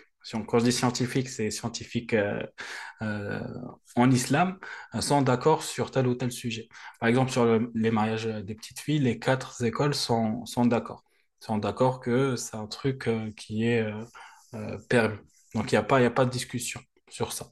Quand je dis scientifique, c'est scientifique en islam, sont d'accord sur tel ou tel sujet. Par exemple, sur les mariages des petites filles, les quatre écoles sont d'accord. Ils sont d'accord que c'est un truc qui est permis. Donc, il n'y a pas de discussion sur ça.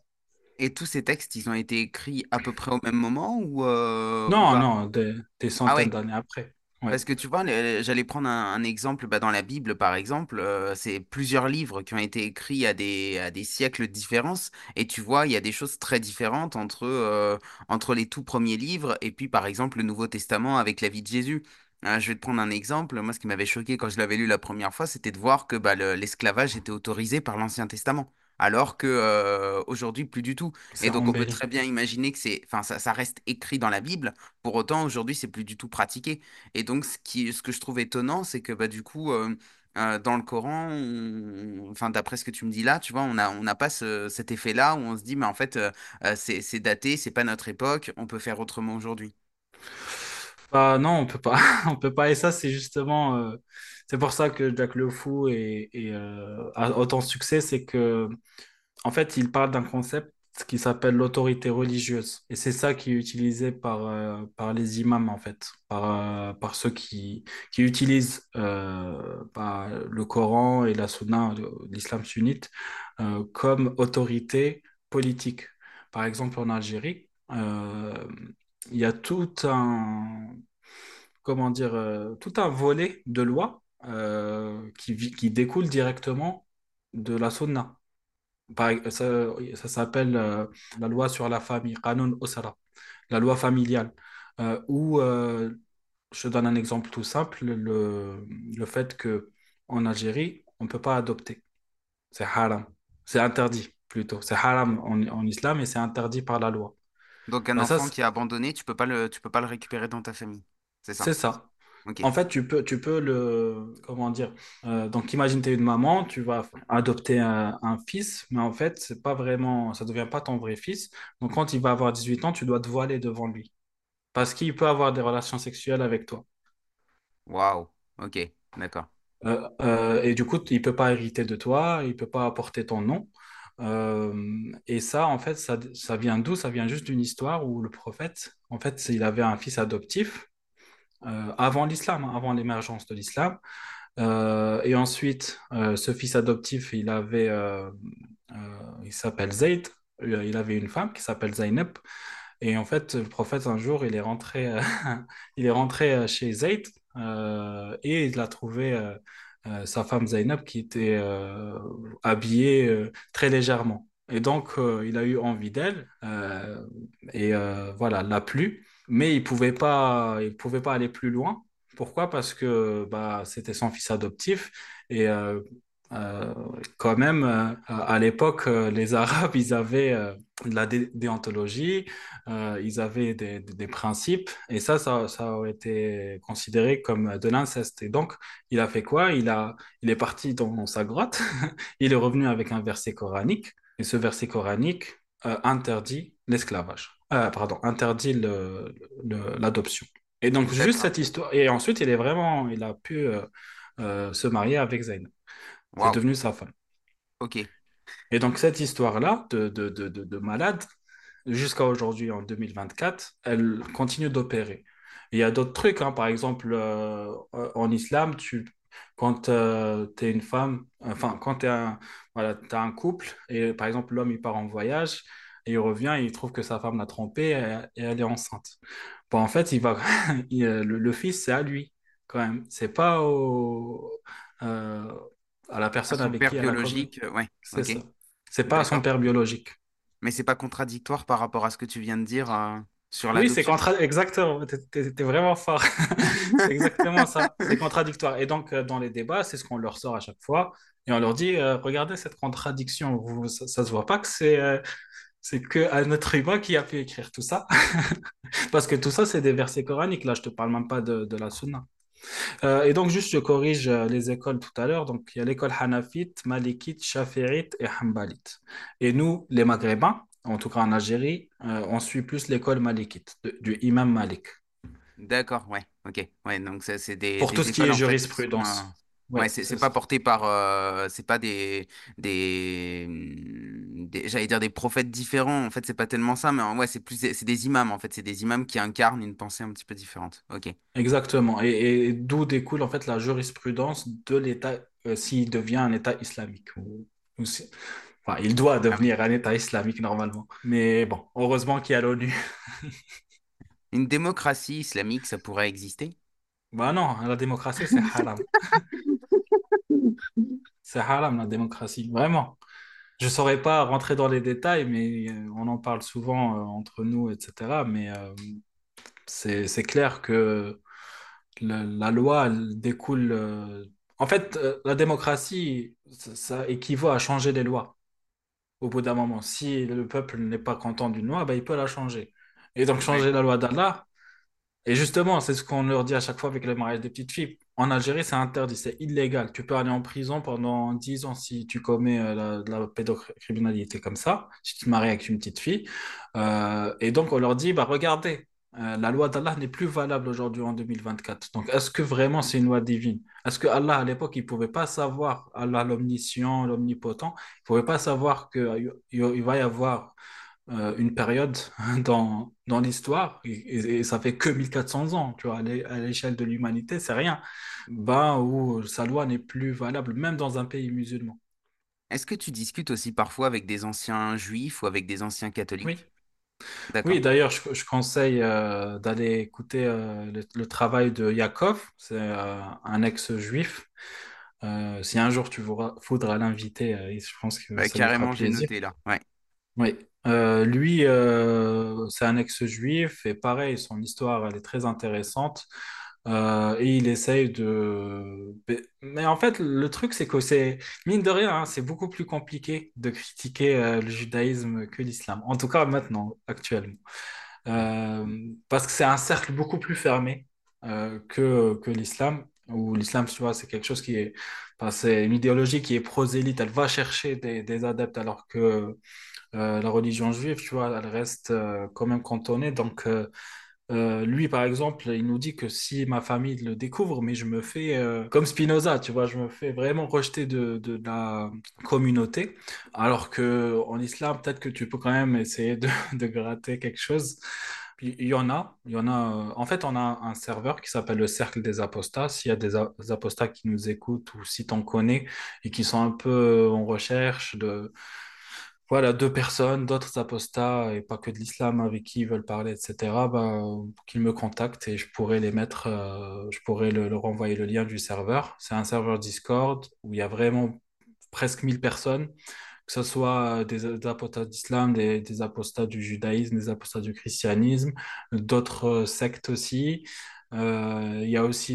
Et tous ces textes, ils ont été écrits à peu près au même moment ou Non, des centaines d'années après. Ouais. Parce que tu vois, j'allais prendre un exemple, dans la Bible par exemple, c'est plusieurs livres qui ont été écrits à des siècles de différence, et tu vois, il y a des choses très différentes entre les tout premiers livres et puis par exemple le Nouveau Testament avec la vie de Jésus. Je vais te prendre un exemple. Moi, ce qui m'avait choqué quand je l'avais lu la première fois, c'était de voir que l'esclavage était autorisé par l'Ancien Testament. Alors que aujourd'hui plus du tout. Et donc on peut très bien imaginer que ça reste écrit dans la Bible. Pour autant, aujourd'hui, c'est plus du tout pratiqué. Et donc ce que je trouve étonnant, c'est que du coup, dans le Coran, d'après ce que tu me dis là, tu vois, on n'a pas cet effet-là où on se dit, mais en fait, c'est daté, c'est pas notre époque, on peut faire autrement aujourd'hui. Non, on peut pas. On peut pas. Et ça, c'est justement. C'est pour ça que Jacques Lefou a autant de succès, c'est que, en fait, il parle d'un concept qui s'appelle l'autorité religieuse. Et c'est ça qui est utilisé par les imams, en fait, par ceux qui utilisent le Coran et la Sunna, l'islam sunnite, comme autorité politique. Par exemple, en Algérie, il y a tout un volet de loi qui découle directement de la sunna. Ça s'appelle la loi sur la famille, Qanun Osara, la loi familiale, où, je donne un exemple tout simple, le fait qu'en Algérie, on ne peut pas adopter. C'est haram, c'est interdit plutôt. C'est haram en islam et c'est interdit par la loi. Donc un enfant qui est abandonné, tu peux pas le récupérer dans ta famille, c'est ça? C'est ça. Okay. En fait, tu peux le... Comment dire donc, imagine, tu es une maman, tu vas adopter un fils, mais en fait, c'est pas vraiment... ça ne devient pas ton vrai fils. Donc, quand il va avoir 18 ans, tu dois te voiler devant lui parce qu'il peut avoir des relations sexuelles avec toi. Waouh, ok, d'accord. Et du coup, il ne peut pas hériter de toi, il ne peut pas apporter ton nom. Et ça, en fait, ça vient d'où? Ça vient juste d'une histoire où le prophète, en fait, il avait un fils adoptif avant l'islam, avant l'émergence de l'islam. Et ensuite, ce fils adoptif, il s'appelle Zayd, il avait une femme qui s'appelle Zaynab. Et en fait, le prophète, un jour, il est rentré chez Zayd et il a trouvé... sa femme Zaynab qui était habillée très légèrement. Et donc, il a eu envie d'elle voilà, l'a plu. Mais il pouvait pas aller plus loin. Pourquoi? Parce que c'était son fils adoptif. Et quand même, à l'époque, les Arabes, ils avaient de la déontologie, ils avaient des principes, et ça aurait été considéré comme de l'inceste. Et donc, il a fait quoi? Il est parti dans sa grotte, il est revenu avec un verset coranique, et ce verset coranique interdit l'esclavage, interdit l'adoption. Et donc, juste cette histoire, et ensuite, il a pu se marier avec Zaynab. Wow. C'est devenu sa femme. Ok. Et donc, cette histoire-là de malade, jusqu'à aujourd'hui, en 2024, elle continue d'opérer. Il y a d'autres trucs, hein. Par exemple, en islam, quand tu es une femme, enfin, quand tu as un couple, et par exemple, l'homme, il part en voyage, et il revient, et il trouve que sa femme l'a trompé, et elle est enceinte. Bon, en fait, le fils, c'est à lui, quand même. C'est pas à la personne avec qui elle a commis. Ouais. C'est okay. Ça. C'est pas à son père biologique. Mais c'est pas contradictoire par rapport à ce que tu viens de dire. sur la. Oui, c'est contradictoire. Exactement, t'es vraiment fort. C'est exactement ça, c'est contradictoire. Et donc, dans les débats, c'est ce qu'on leur sort à chaque fois. Et on leur dit, regardez cette contradiction, ça ne se voit pas que c'est qu'un être humain qui a pu écrire tout ça. Parce que tout ça, c'est des versets coraniques. Là, je ne te parle même pas de la sunna. Et donc, juste, je corrige les écoles tout à l'heure. Donc, il y a l'école hanafite, malikite, shafi'ite et hanbalite. Et nous, les maghrébins, en tout cas en Algérie, on suit plus l'école malikite, du imam Malik. D'accord, ouais, ok. Ouais, donc ça, c'est des, pour des tout ce qui est jurisprudence. Ouais, c'est pas porté par, c'est pas des j'allais dire des prophètes différents. En fait, c'est pas tellement ça, mais ouais, c'est plus, c'est des imams en fait, c'est des imams qui incarnent une pensée un petit peu différente. Ok. Exactement. Et d'où découle en fait la jurisprudence de l'État s'il devient un État islamique. Enfin, il doit devenir un État islamique normalement. Mais bon, heureusement qu'il y a l'ONU. Une démocratie islamique, ça pourrait exister? Bah non, la démocratie, c'est haram. C'est haram la démocratie, vraiment. Je ne saurais pas rentrer dans les détails, mais on en parle souvent entre nous, etc. Mais c'est clair que la loi elle découle... En fait, la démocratie, ça équivaut à changer les lois au bout d'un moment. Si le peuple n'est pas content d'une loi, bah, il peut la changer. Et donc changer la loi d'Allah... Et justement, c'est ce qu'on leur dit à chaque fois avec le mariage des petites filles. En Algérie, c'est interdit, c'est illégal. Tu peux aller en prison pendant 10 ans si tu commets la pédocriminalité comme ça, si tu te maries avec une petite fille. Et donc, on leur dit, bah, regardez, la loi d'Allah n'est plus valable aujourd'hui en 2024. Donc, est-ce que vraiment c'est une loi divine? Est-ce que Allah, à l'époque, il ne pouvait pas savoir, Allah l'omniscient, l'omnipotent, il ne pouvait pas savoir qu'il va y avoir... une période dans l'histoire, et ça fait que 1400 ans, tu vois, à l'échelle de l'humanité, c'est rien, ben, où sa loi n'est plus valable, même dans un pays musulman. Est-ce que tu discutes aussi parfois avec des anciens juifs ou avec des anciens catholiques? Oui. Oui, d'ailleurs, je conseille d'aller écouter le travail de Yaakov, c'est un ex-juif. Si un jour tu voudras l'inviter, je pense que ça carrément, j'ai noté là, ouais. Oui. Lui, c'est un ex-juif et pareil, son histoire, elle est très intéressante et il essaye de... Mais en fait, le truc, c'est que c'est, mine de rien, hein, c'est beaucoup plus compliqué de critiquer le judaïsme que l'islam, en tout cas maintenant, actuellement, parce que c'est un cercle beaucoup plus fermé que l'islam, où l'islam, tu vois, c'est quelque chose qui est... Enfin, c'est une idéologie qui est prosélyte, elle va chercher des adeptes alors que... la religion juive, tu vois, elle reste quand même cantonnée. Donc, lui, par exemple, il nous dit que si ma famille le découvre, mais je me fais, comme Spinoza, tu vois, je me fais vraiment rejeter de la communauté. Alors qu'en islam, peut-être que tu peux quand même essayer de gratter quelque chose. Il y en a, en fait, on a un serveur qui s'appelle le Cercle des Apostats. S'il y a des apostats qui nous écoutent ou si t'en connais et qui sont un peu en recherche de... Voilà, deux personnes, d'autres apostats, et pas que de l'islam, avec qui ils veulent parler, etc., bah, qu'ils me contactent et je pourrais les mettre, je pourrais leur envoyer le lien du serveur. C'est un serveur Discord où il y a vraiment presque 1000 personnes, que ce soit des apostats d'islam, des apostats du judaïsme, des apostats du christianisme, d'autres sectes aussi. Il y a aussi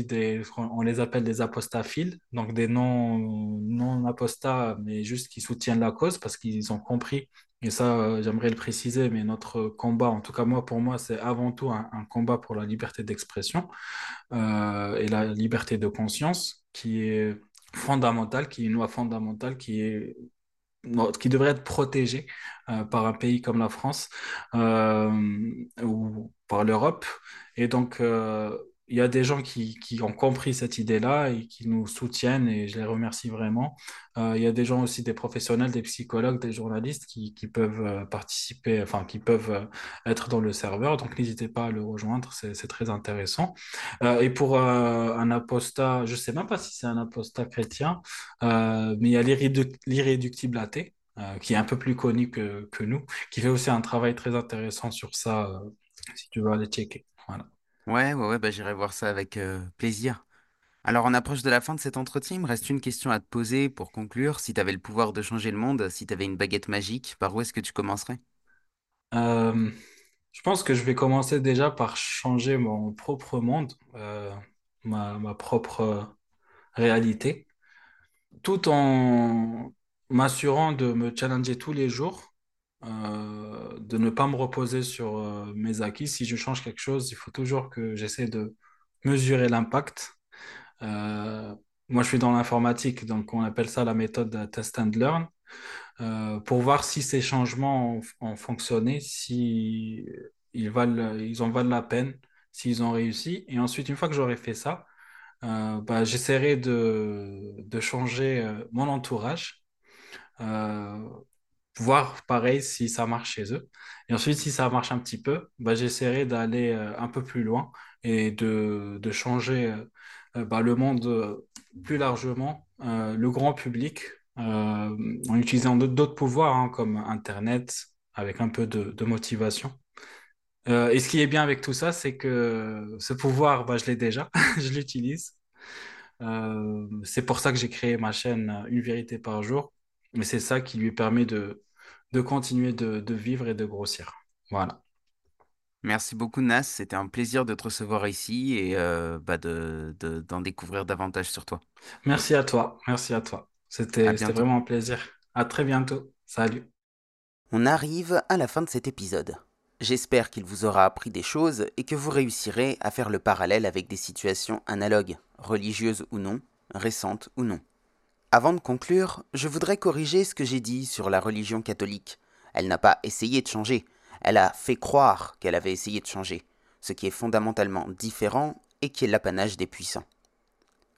on les appelle des apostaphiles, donc des non apostats, mais juste qui soutiennent la cause parce qu'ils ont compris. Et ça, j'aimerais le préciser, mais notre combat, en tout cas moi, pour moi, c'est avant tout un combat pour la liberté d'expression et la liberté de conscience, qui est fondamentale, qui est une loi fondamentale, qui devrait être protégée par un pays comme la France ou par l'Europe. Et donc, il y a des gens qui ont compris cette idée-là et qui nous soutiennent, et je les remercie vraiment. Il y a des gens aussi, des professionnels, des psychologues, des journalistes qui peuvent participer, enfin, qui peuvent être dans le serveur. Donc, n'hésitez pas à le rejoindre, c'est très intéressant. Et pour un apostat, je ne sais même pas si c'est un apostat chrétien, mais il y a l'irréductible athée, qui est un peu plus connu que nous, qui fait aussi un travail très intéressant sur ça, si tu veux aller checker. Voilà. Ouais, bah, j'irai voir ça avec plaisir. Alors, on approche de la fin de cet entretien. Il me reste une question à te poser pour conclure. Si tu avais le pouvoir de changer le monde, si tu avais une baguette magique, par où est-ce que tu commencerais? Je pense que je vais commencer déjà par changer mon propre monde, ma propre réalité, tout en m'assurant de me challenger tous les jours, de ne pas me reposer sur mes acquis. Si je change quelque chose, il faut toujours que j'essaie de mesurer l'impact. Moi, je suis dans l'informatique, donc on appelle ça la méthode test and learn, pour voir si ces changements ont fonctionné, si ils en valent la peine, s'ils ont réussi. Et ensuite, une fois que j'aurai fait ça, j'essaierai de changer mon entourage, voir pareil si ça marche chez eux. Et ensuite, si ça marche un petit peu, j'essaierai d'aller un peu plus loin et de changer le monde plus largement, le grand public, en utilisant d'autres pouvoirs, hein, comme Internet, avec un peu de motivation. Et ce qui est bien avec tout ça, c'est que ce pouvoir, je l'ai déjà, je l'utilise. C'est pour ça que j'ai créé ma chaîne Une vérité par jour. Mais c'est ça qui lui permet de continuer de vivre et de grossir. Voilà. Merci beaucoup, Nas. C'était un plaisir de te recevoir ici et d'en découvrir davantage sur toi. Merci à toi. Merci à toi. C'était vraiment un plaisir. À très bientôt. Salut. On arrive à la fin de cet épisode. J'espère qu'il vous aura appris des choses et que vous réussirez à faire le parallèle avec des situations analogues, religieuses ou non, récentes ou non. Avant de conclure, je voudrais corriger ce que j'ai dit sur la religion catholique. Elle n'a pas essayé de changer, elle a fait croire qu'elle avait essayé de changer, ce qui est fondamentalement différent et qui est l'apanage des puissants.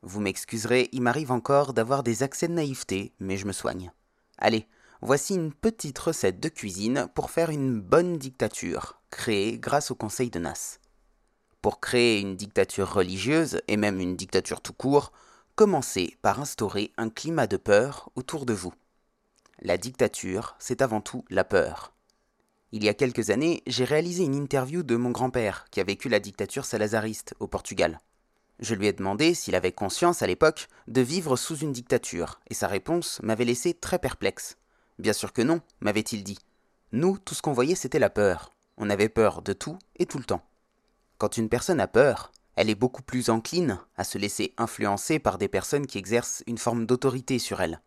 Vous m'excuserez, il m'arrive encore d'avoir des accès de naïveté, mais je me soigne. Allez, voici une petite recette de cuisine pour faire une bonne dictature, créée grâce au conseil de Nas. Pour créer une dictature religieuse, et même une dictature tout court, commencez par instaurer un climat de peur autour de vous. La dictature, c'est avant tout la peur. Il y a quelques années, j'ai réalisé une interview de mon grand-père qui a vécu la dictature salazariste au Portugal. Je lui ai demandé s'il avait conscience à l'époque de vivre sous une dictature, et sa réponse m'avait laissé très perplexe. Bien sûr que non, m'avait-il dit. Nous, tout ce qu'on voyait, c'était la peur. On avait peur de tout et tout le temps. Quand une personne a peur, elle est beaucoup plus encline à se laisser influencer par des personnes qui exercent une forme d'autorité sur elle.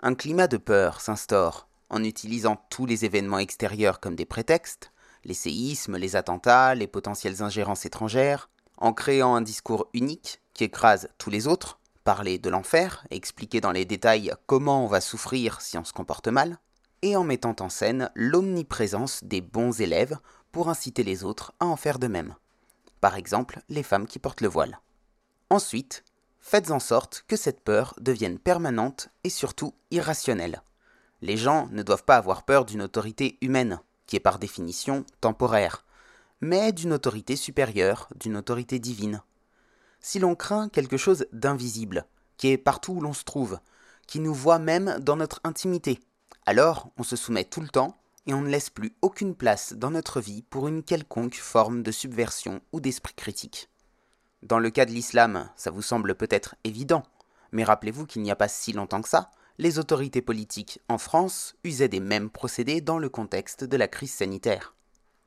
Un climat de peur s'instaure en utilisant tous les événements extérieurs comme des prétextes, les séismes, les attentats, les potentielles ingérences étrangères, en créant un discours unique qui écrase tous les autres, parler de l'enfer, expliquer dans les détails comment on va souffrir si on se comporte mal, et en mettant en scène l'omniprésence des bons élèves pour inciter les autres à en faire de même. Par exemple, les femmes qui portent le voile. Ensuite, faites en sorte que cette peur devienne permanente et surtout irrationnelle. Les gens ne doivent pas avoir peur d'une autorité humaine, qui est par définition temporaire, mais d'une autorité supérieure, d'une autorité divine. Si l'on craint quelque chose d'invisible, qui est partout où l'on se trouve, qui nous voit même dans notre intimité, alors on se soumet tout le temps et on ne laisse plus aucune place dans notre vie pour une quelconque forme de subversion ou d'esprit critique. Dans le cas de l'islam, ça vous semble peut-être évident, mais rappelez-vous qu'il n'y a pas si longtemps que ça, les autorités politiques en France usaient des mêmes procédés dans le contexte de la crise sanitaire.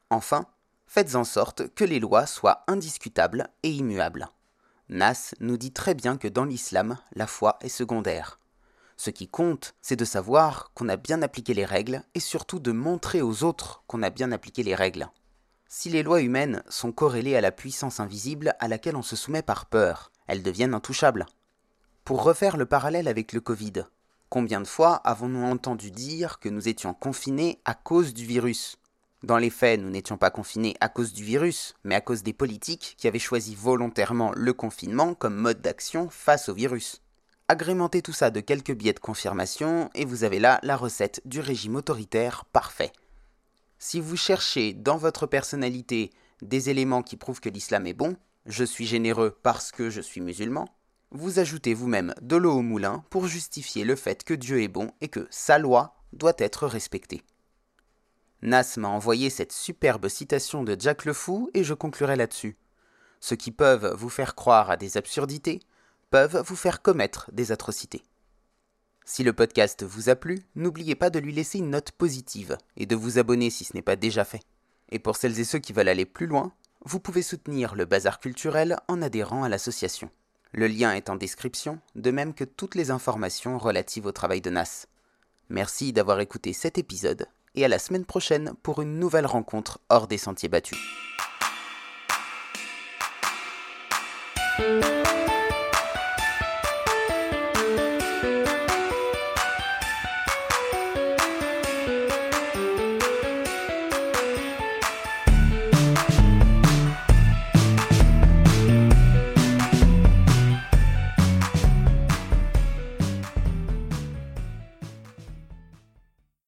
Enfin, faites en sorte que les lois soient indiscutables et immuables. Nas nous dit très bien que dans l'islam, la foi est secondaire. Ce qui compte, c'est de savoir qu'on a bien appliqué les règles et surtout de montrer aux autres qu'on a bien appliqué les règles. Si les lois humaines sont corrélées à la puissance invisible à laquelle on se soumet par peur, elles deviennent intouchables. Pour refaire le parallèle avec le Covid, combien de fois avons-nous entendu dire que nous étions confinés à cause du virus ? Dans les faits, nous n'étions pas confinés à cause du virus, mais à cause des politiques qui avaient choisi volontairement le confinement comme mode d'action face au virus. Agrémentez tout ça de quelques billets de confirmation et vous avez là la recette du régime autoritaire parfait. Si vous cherchez dans votre personnalité des éléments qui prouvent que l'islam est bon, je suis généreux parce que je suis musulman, vous ajoutez vous-même de l'eau au moulin pour justifier le fait que Dieu est bon et que sa loi doit être respectée. Nas m'a envoyé cette superbe citation de Jacques Lefou et je conclurai là-dessus. Ceux qui peuvent vous faire croire à des absurdités peuvent vous faire commettre des atrocités. Si le podcast vous a plu, n'oubliez pas de lui laisser une note positive et de vous abonner si ce n'est pas déjà fait. Et pour celles et ceux qui veulent aller plus loin, vous pouvez soutenir le Bazar Culturel en adhérant à l'association. Le lien est en description, de même que toutes les informations relatives au travail de Nas. Merci d'avoir écouté cet épisode, et à la semaine prochaine pour une nouvelle rencontre hors des sentiers battus.